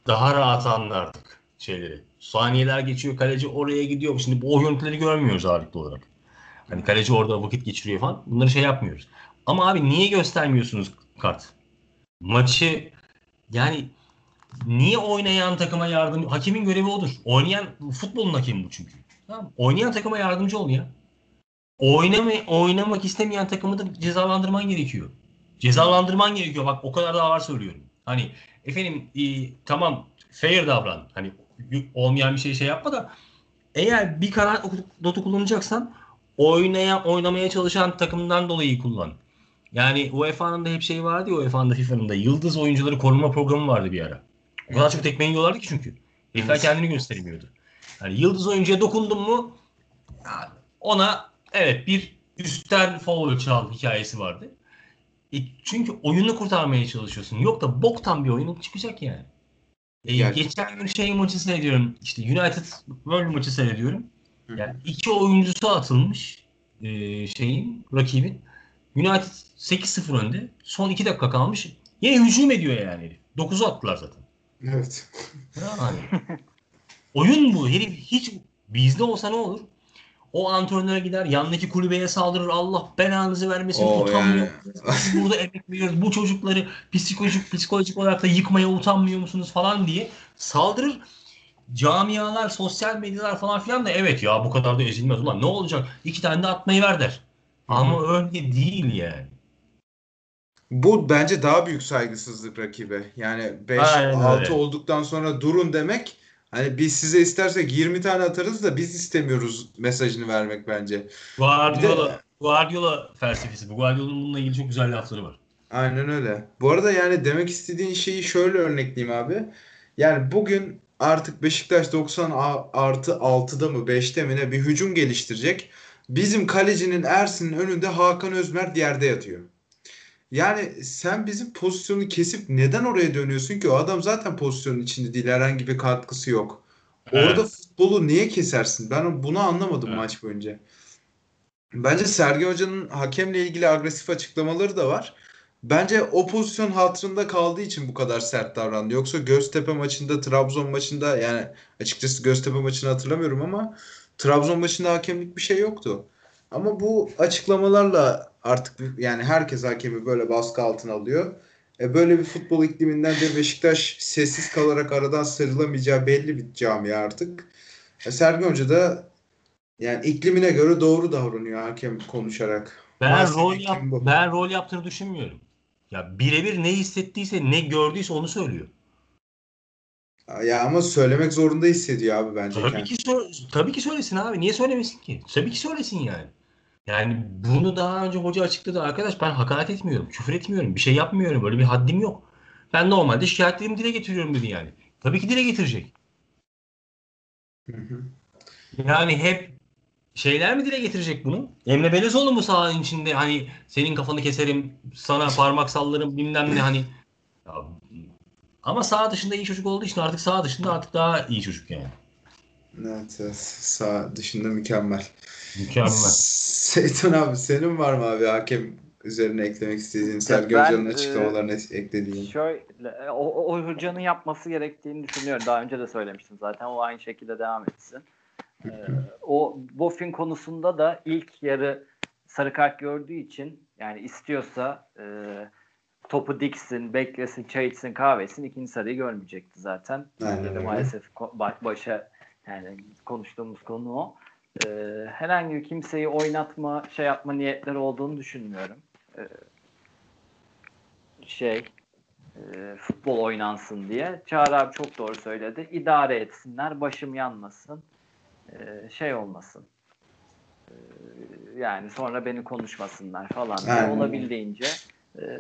rahat anlardık şeyleri. Saniyeler geçiyor, kaleci oraya gidiyor. Şimdi bu o görüntüleri görmüyoruz ağırlıklı olarak. Hani kaleci orada vakit geçiriyor falan. Bunları şey yapmıyoruz. Ama abi niye göstermiyorsunuz kart? Maçı yani niye oynayan takıma yardım? Hakemin görevi odur. Oynayan futbolun hakemi bu çünkü. Tamam. Oynayan takıma yardımcı ol ya. Oynamak istemeyen takımı da cezalandırman gerekiyor. Cezalandırman gerekiyor. Bak o kadar da ağır söylüyorum. Hani efendim tamam fair davran. Hani olmayan bir şey yapma da eğer bir karar notu kullanacaksan oynamaya çalışan takımdan dolayı kullan. Yani UEFA'nın da hep şeyi vardı ya, UEFA'nın da FIFA'nın da yıldız oyuncuları koruma programı vardı bir ara. O kadar çok tekmeyi yiyorlardı ki çünkü. FIFA kendini gösteremiyordu. Yani yıldız oyuncuya dokundun mu ona evet bir üstten foul çal hikayesi vardı. Çünkü oyunu kurtarmaya çalışıyorsun. Yok da boktan bir oyun çıkacak yani. Geçen gün maçı seyrediyorum. İşte United World maçı seyrediyorum. Yani iki oyuncusu atılmış rakibin. United 8-0 önde. Son 2 dakika kalmış. Yine hücum ediyor yani. 9'u attılar zaten. Evet. Yani. Oyun bu. Herif hiç bizde olsa ne olur? O antrenöre gider, yandaki kulübeye saldırır. Allah belanızı vermesin. Utanmıyor musunuz? Burada emek veriyoruz. Bu çocukları psikolojik olarak da yıkmaya utanmıyor musunuz falan diye saldırır. Camialar, sosyal medyalar falan filan da evet ya bu kadar da ezilmez. Ulan ne olacak? 2 tane de atmayı ver der. Ama öyle değil yani. Bu bence daha büyük saygısızlık rakibe. Yani 5-6 olduktan sonra durun demek. Hani biz size istersek 20 tane atarız da biz istemiyoruz mesajını vermek bence. Guardiola felsefesi. Guardiola'nın bununla ilgili çok güzel lafları var. Aynen öyle. Bu arada yani demek istediğin şeyi şöyle örnekleyeyim abi. Yani bugün artık Beşiktaş 90+6'da mı 5'te mi ne bir hücum geliştirecek. Bizim kalecinin Ersin'in önünde Hakan Özmer yerde yatıyor. Yani sen bizim pozisyonu kesip neden oraya dönüyorsun ki? O adam zaten pozisyonun içinde değil. Herhangi bir katkısı yok. Evet. Orada futbolu niye kesersin? Ben bunu anlamadım maç boyunca. Bence Sergen Hoca'nın hakemle ilgili agresif açıklamaları da var. Bence o pozisyon hatırında kaldığı için bu kadar sert davrandı. Yoksa Göztepe maçında, Trabzon maçında yani açıkçası Göztepe maçını hatırlamıyorum ama Trabzon maçında hakemlik bir şey yoktu. Ama bu açıklamalarla artık yani herkes hakemi böyle baskı altına alıyor. Böyle bir futbol ikliminden de Beşiktaş sessiz kalarak aradan sıyrılamayacağı belli bir camia artık. Sergen Hoca da yani iklimine göre doğru davranıyor hakem konuşarak. Ben rol yaptığını düşünmüyorum. Ya birebir ne hissettiyse, ne gördüyse onu söylüyor. Ya ama söylemek zorunda hissediyor abi bence. Tabii ki söylesin abi. Niye söylemesin ki? Tabii ki söylesin yani. Yani bunu daha önce hoca açıkladı. Arkadaş ben hakaret etmiyorum, küfür etmiyorum, bir şey yapmıyorum. Böyle bir haddim yok. Ben normalde şikayetlerimi dile getiriyorum dedi yani. Tabii ki dile getirecek. Yani hep şeyler mi dile getirecek bunu? Emre Belezoğlu mu sahanın içinde hani senin kafanı keserim, sana parmak sallarım bilmem ne hani. Ya, ama saha dışında iyi çocuk olduğu için artık saha dışında artık daha iyi çocuk yani. Evet. Saha dışında mükemmel. Mükemmel. Seyton abi senin var mı abi hakem üzerine eklemek istediğin Sergen Hoca'nın açıklamalarını eklediğin? Şöyle o hocanın yapması gerektiğini düşünüyorum. Daha önce de söylemiştim zaten. O aynı şekilde devam etsin. O Boffin konusunda da ilk yarı sarı kart gördüğü için yani istiyorsa topu diksin, beklesin, çay içsin, kahve içsin. İkinci sarıyı görmeyecekti zaten. Aynen. Maalesef başa yani konuştuğumuz konu o. Herhangi bir kimseyi oynatma, şey yapma niyetleri olduğunu düşünmüyorum. Futbol oynansın diye. Çağrı abi çok doğru söyledi. İdare etsinler, başım yanmasın. Şey olmasın. Yani sonra beni konuşmasınlar falan. Yani olabildiğince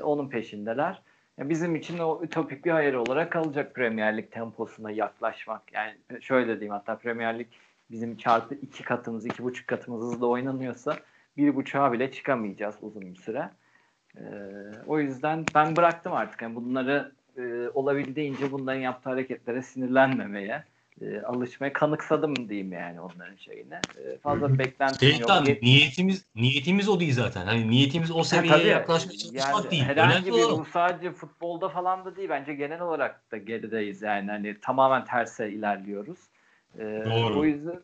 onun peşindeler. Yani bizim için o ütopik bir hayal olarak kalacak Premier Lig temposuna yaklaşmak. Yani şöyle diyeyim hatta Premier Lig bizim çarpı 2 katımız, 2,5 katımız hızla oynanıyorsa 1,5'a bile çıkamayacağız uzun bir süre. O yüzden ben bıraktım artık. Yani bunları olabildiğince bunların yaptığı hareketlere sinirlenmemeye, alışmaya kanıksadım diyeyim yani onların şeyine. Fazla beklentim yok. Niyetimiz o değil zaten. Hani niyetimiz o seviyeye yaklaşmak yani değil. Herhangi bir bu sadece futbolda falan da değil. Bence genel olarak da gerideyiz yani. Hani tamamen terse ilerliyoruz. O yüzden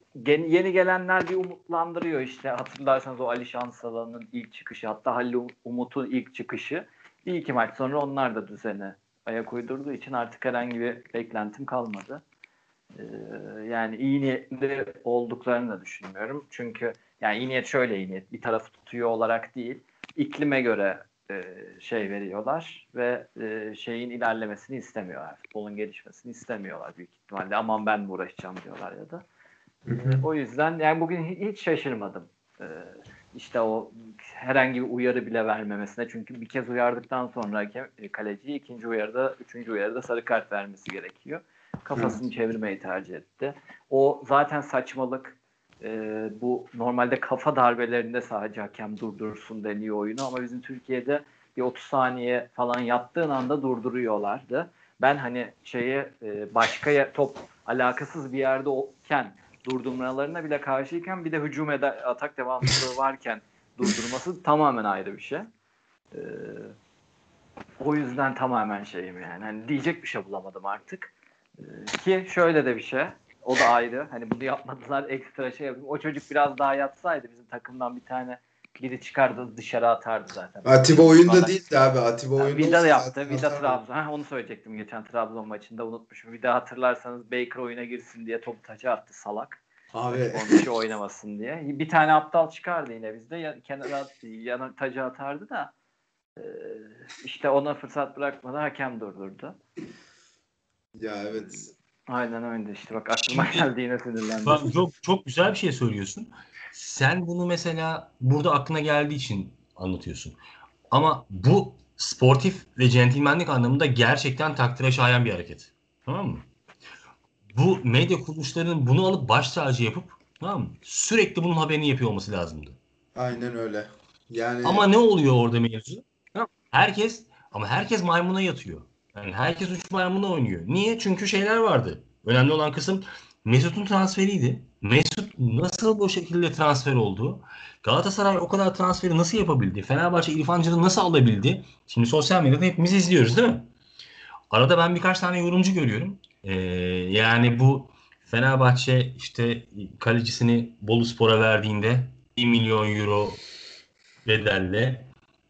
yeni gelenler bir umutlandırıyor işte. Hatırlarsanız o Ali Şansalan'ın ilk çıkışı, hatta Halil Umut'un ilk çıkışı. Bir iki maç sonra onlar da düzene ayak uydurduğu için artık herhangi bir beklentim kalmadı. Yani iyi niyetli olduklarını da düşünmüyorum. Çünkü yani iyi niyet şöyle, iyi niyet bir tarafı tutuyor olarak değil. İklime göre şey veriyorlar ve şeyin ilerlemesini istemiyorlar. Futbolun gelişmesini istemiyorlar büyük ihtimalle. Aman ben mi uğraşacağım diyorlar ya da. O yüzden yani bugün hiç şaşırmadım. İşte o herhangi bir uyarı bile vermemesine. Çünkü bir kez uyardıktan sonra kaleciyi ikinci uyarıda, üçüncü uyarıda sarı kart vermesi gerekiyor. Kafasını çevirmeyi tercih etti. O zaten saçmalık. Bu normalde kafa darbelerinde sadece hakem durdursun deniyor oyunu, ama bizim Türkiye'de bir 30 saniye falan yattığın anda durduruyorlardı. Ben hani şeye başka top alakasız bir yerde olurken durdurmalarına bile karşıyken, bir de hücum atak devamlılığı varken durdurması tamamen ayrı bir şey. O yüzden tamamen şeyim yani. Hani diyecek bir şey bulamadım artık. Ki şöyle de bir şey. O da ayrı. Hani bunu yapmadılar, ekstra şey yapayım. O çocuk biraz daha yatsaydı bizim takımdan bir tane biri çıkardı, dışarı atardı zaten. Atiba oyunda değildi abi. Atiba yani oyunda. Vida da yaptı. Vida Trabzon. Onu söyleyecektim geçen Trabzon maçında, unutmuşum. Bir de hatırlarsanız Baker oyuna girsin diye topu taça attı salak. Abi. Onun işi oynamasın diye. Bir tane aptal çıkardı yine bizde. Kenara yana taça atardı da işte ona fırsat bırakmadan hakem durdurdu. Ya evet. Aynen öyle işte, bak aklıma geldi yine sinirlendim. Bak çok güzel bir şey söylüyorsun. Sen bunu mesela burada aklına geldiği için anlatıyorsun. Ama bu sportif ve centilmenlik anlamında gerçekten takdire şayan bir hareket. Tamam mı? Bu medya kuruluşlarının bunu alıp baş tacı yapıp, tamam mı, sürekli bunun haberini yapıyor olması lazımdı. Aynen öyle. Yani. Ama ne oluyor orada mevzu? Herkes maymuna yatıyor. Yani herkes üç maymunu oynuyor. Niye? Çünkü şeyler vardı. Önemli olan kısım Mesut'un transferiydi. Mesut nasıl bu şekilde transfer oldu? Galatasaray o kadar transferi nasıl yapabildi? Fenerbahçe İrfan Can'ı nasıl alabildi? Şimdi sosyal medyada hepimiz izliyoruz değil mi? Arada ben birkaç tane yorumcu görüyorum. Yani bu Fenerbahçe işte kalecisini Boluspor'a verdiğinde 1 milyon euro bedelle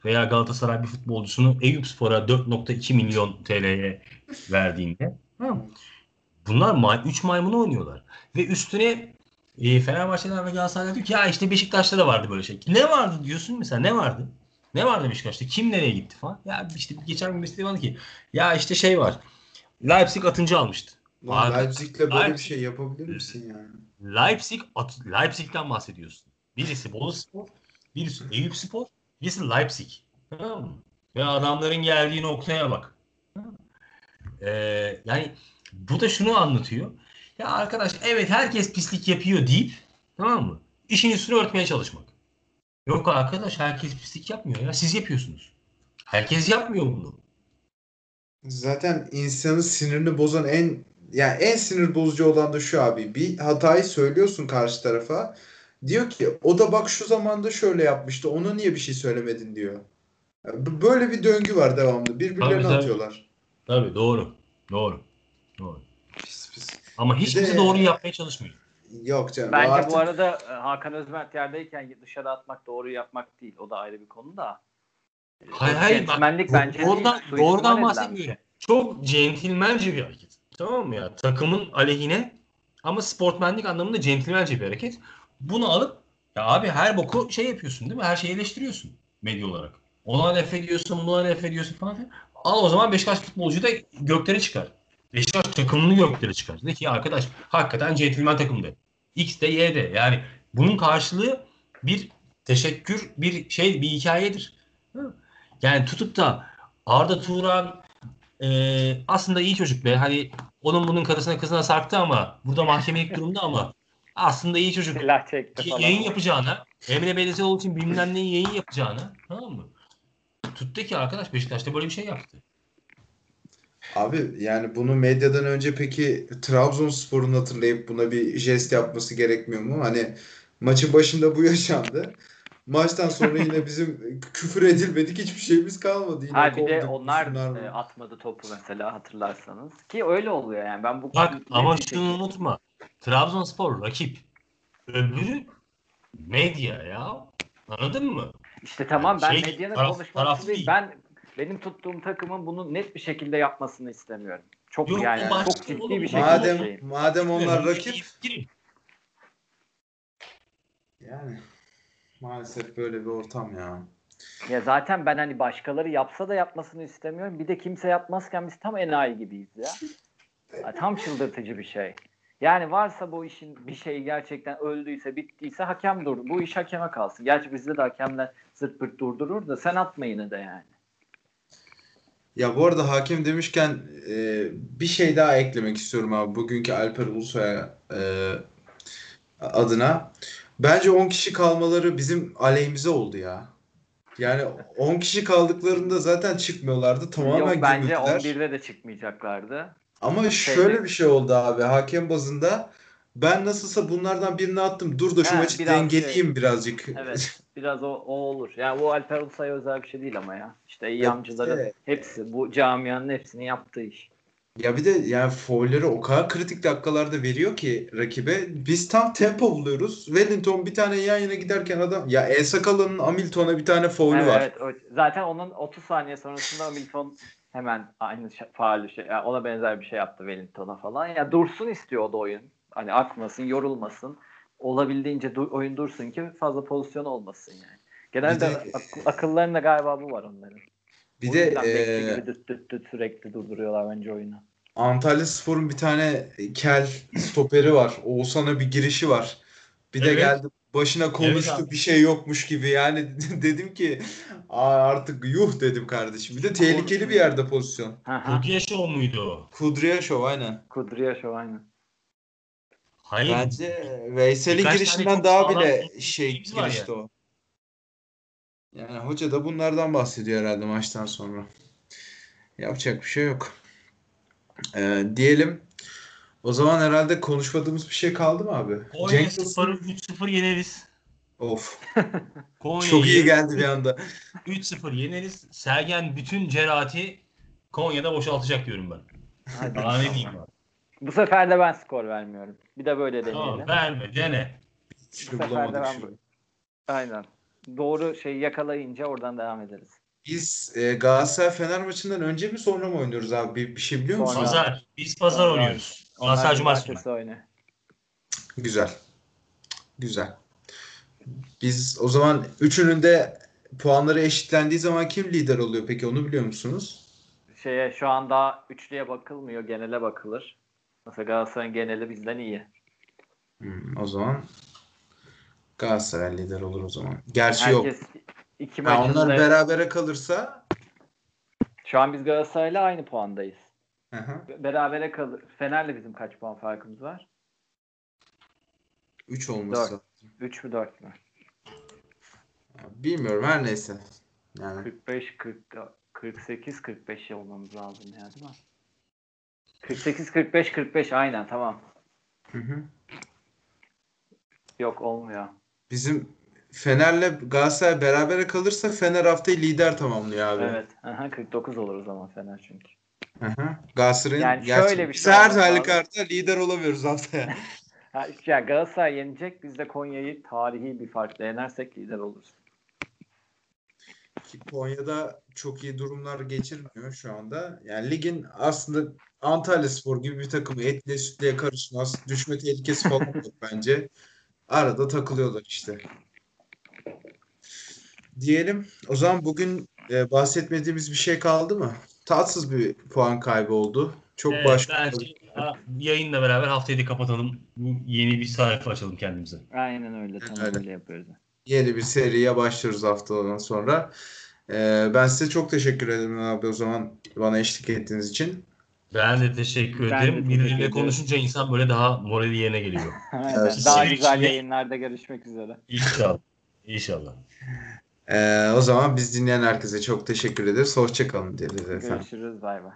veya Galatasaray bir futbolcusunu Eyüpspor'a 4.2 milyon TL'ye verdiğinde, bunlar 3 maymunu oynuyorlar. Ve üstüne Fenerbahçe'den ve Galatasaray'dan diyor ki ya işte Beşiktaş'ta da vardı böyle şey. Ne vardı diyorsun mesela, ne vardı? Ne vardı Beşiktaş'ta? Kim nereye gitti falan? Ya işte geçen gün mesleği vardı ki ya işte şey var. Leipzig Atınç'ı almıştı. Leipzig'le böyle bir şey yapabilir misin yani? Leipzig'ten bahsediyorsun. Birisi Boluspor, birisi Eyüpspor. Birisi Leipzig. Tamam mı? Ve adamların geldiği noktaya bak. Yani bu da şunu anlatıyor. Ya arkadaş, evet herkes pislik yapıyor deyip, tamam mı, İşin üstünü örtmeye çalışmak. Yok arkadaş, herkes pislik yapmıyor ya. Siz yapıyorsunuz. Herkes yapmıyor bunu. Zaten insanın sinirini bozan en sinir bozucu olan da şu abi. Bir hatayı söylüyorsun karşı tarafa. Diyor ki o da bak şu zamanda şöyle yapmıştı, ona niye bir şey söylemedin diyor. Böyle bir döngü var devamlı. Birbirlerini atıyorlar. Tabii doğru. Pis. Ama hiçbirisi doğru yapmaya çalışmıyor. Yok canım. Bence artık... bu arada Hakan Özmert yerdeyken dışarı atmak doğru yapmak değil. O da ayrı bir konu da. Hayır. Doğrudan bahsetmiyorum. Çok centilmence bir hareket. Tamam mı ya? Takımın aleyhine ama sportmenlik anlamında centilmence bir hareket. Bunu alıp ya abi her boku şey yapıyorsun değil mi? Her şeyi eleştiriyorsun medya olarak. Ona laf ediyorsun, buna laf ediyorsun falan filan. Al o zaman Beşiktaş futbolcuyu da göklere çıkar. Beşiktaş takımını göklere çıkar. De ki arkadaş hakikaten centilmen takımdı. X de Y de. Yani bunun karşılığı bir teşekkür, bir şey, bir hikayedir. Yani tutup da Arda Turan aslında iyi çocuk be. Hani onun bunun karısına kızına sarktı ama burada mahkemelik durumda ama aslında iyi çocuk. Yayın yapacağına, Emre Belezoğlu için bilmem neyi yayın yapacağına, tamam mı? Tuttu ki arkadaş Beşiktaş'ta böyle bir şey yaptı. Abi yani bunu medyadan önce peki Trabzonspor'un hatırlayıp buna bir jest yapması gerekmiyor mu? Hani maçın başında bu yaşandı. Maçtan sonra yine bizim küfür edilmedik hiçbir şeyimiz kalmadı. Yine bir de onlar atmadı topu mesela hatırlarsanız. Ki öyle oluyor yani. Ben bu bak ama şunu unutma. Trabzonspor rakip. Öbürü medya ya. Anladın mı? İşte tamam, ben medyanın konuşması değil. Benim tuttuğum takımın bunu net bir şekilde yapmasını istemiyorum. Çok yok, yani çok ciddi olur. Bir şekilde. Madem onlar rakip. Yani maalesef böyle bir ortam ya. Ya zaten ben hani başkaları yapsa da yapmasını istemiyorum. Bir de kimse yapmazken biz tam enayi gibiyiz ya. Tam çıldırtıcı bir şey. Yani varsa bu işin bir şeyi gerçekten öldüyse, bittiyse hakem dur. Bu iş hakeme kalsın. Gerçi bizde de hakemler zırt pırt durdurur da sen atma yine de yani. Ya bu arada hakem demişken bir şey daha eklemek istiyorum abi. Bugünkü Alper Ulusay adına. Bence 10 kişi kalmaları bizim aleyhimize oldu ya. Yani 10 kişi kaldıklarında zaten çıkmıyorlardı. Tamamen bence gümrükler. 11'de de çıkmayacaklardı. Ama şöyle bir şey oldu abi. Hakem bazında ben nasılsa bunlardan birini attım. Dur da şu maçı dengeleyeyim birazcık. Evet. Biraz o olur. Yani bu Alper Ulusay özel bir şey değil ama ya. İşte iyi amcaların hepsi. Bu camianın hepsinin yaptığı iş. Ya bir de yani foulleri o kadar kritik dakikalarda veriyor ki rakibe. Biz tam tempo buluyoruz. Wellington bir tane yan yana giderken adam... Ya El Sakala'nın Hamilton'a bir tane foulü var. Evet. Zaten onun 30 saniye sonrasında Hamilton... Hemen aynı faal şey, yani ona benzer bir şey yaptı Wellington'a falan. Ya yani dursun istiyor o da oyun. Hani akmasın, yorulmasın. Olabildiğince oyun dursun ki fazla pozisyon olmasın yani. Genelde akıllarında galiba bu var onların. Bir de sürekli durduruyorlar bence oyunu. Antalyaspor'un bir tane kel stoperi var. Oğuzhan'a bir girişi var. Bir de geldi başına konuştu bir şey yokmuş gibi yani. Dedim ki artık yuh dedim kardeşim. Bir de tehlikeli bir yerde pozisyon. Kudriyaşov muydu o? Kudriyaşov aynen. Hayır. Bence Veysel'in girişinden daha bile girişti yani. O. Yani hoca da bunlardan bahsediyor herhalde maçtan sonra. Yapacak bir şey yok. Diyelim. O zaman herhalde konuşmadığımız bir şey kaldı mı abi? Konya Spor'u 3-0 yeneriz. Of. Çok iyi geldi bir anda. 3-0 yeneriz. Sergen bütün cerahati Konya'da boşaltacak diyorum ben. Daha ne diyeyim abi. Bu sefer de ben skor vermiyorum. Bir de böyle deneyelim. Tamam, verme, dene. Bu sefer de ben böyle. Aynen. Doğru şeyi yakalayınca oradan devam ederiz. Biz Galatasaray Fener maçından önce mi sonra mı oynuyoruz abi? Bir şey biliyor musun? Pazar. Biz pazar oynuyoruz. Galatasaray Cumartesi oynuyor. Güzel. Biz o zaman üçünün de puanları eşitlendiği zaman kim lider oluyor peki? Onu biliyor musunuz? Şu an daha üçlüye bakılmıyor. Genele bakılır. Mesela Galatasaray'ın geneli bizden iyi. O zaman Galatasaray lider olur o zaman. Gerçi herkes yok. Onlar berabere kalırsa şu an biz Galatasaray'la aynı puandayız. Hı. Berabere kalır. Fener'le bizim kaç puan farkımız var? 3 olması. 3 mü 4 mü? Bilmiyorum, her neyse. Yani 48-45 olmamız lazım yani, değil mi? 48-45 aynen, tamam. Hı. Yok, olmuyor. Bizim Fener'le Galatasaray berabere kalırsa Fener haftayı lider tamamlıyor abi. Evet. Aha, 49 olur o zaman Fener çünkü. Aha. Galatasaray'ın yani şöyle bir şey. Her halükarda lider olamıyoruz haftaya. Yani Galatasaray yenecek, biz de Konya'yı tarihi bir farkla yenersek lider oluruz. Ki Konya'da çok iyi durumlar geçirmiyor şu anda. Yani ligin aslında Antalyaspor gibi bir takımı etliye sütlüye karışmaz. Düşme tehlikesi falan yok bence. Arada takılıyorlar işte. Diyelim. O zaman bugün bahsetmediğimiz bir şey kaldı mı? Tatsız bir puan kaybı oldu. Çok yayınla beraber haftayı da kapatalım. Yeni bir sayfa açalım kendimize. Aynen öyle. Tamam, öyle yapıyoruz. Yeni bir seriye başlıyoruz haftadan sonra. Ben size çok teşekkür ederim abi o zaman bana eşlik ettiğiniz için. Ben de teşekkür ederim. Birbirine konuşunca insan böyle daha morali yerine geliyor. Evet. Daha güzel yayınlarda görüşmek üzere. İnşallah. O zaman biz dinleyen herkese çok teşekkür ederiz. Hoşça kalın diyelim efendim. Görüşürüz. Bay bay.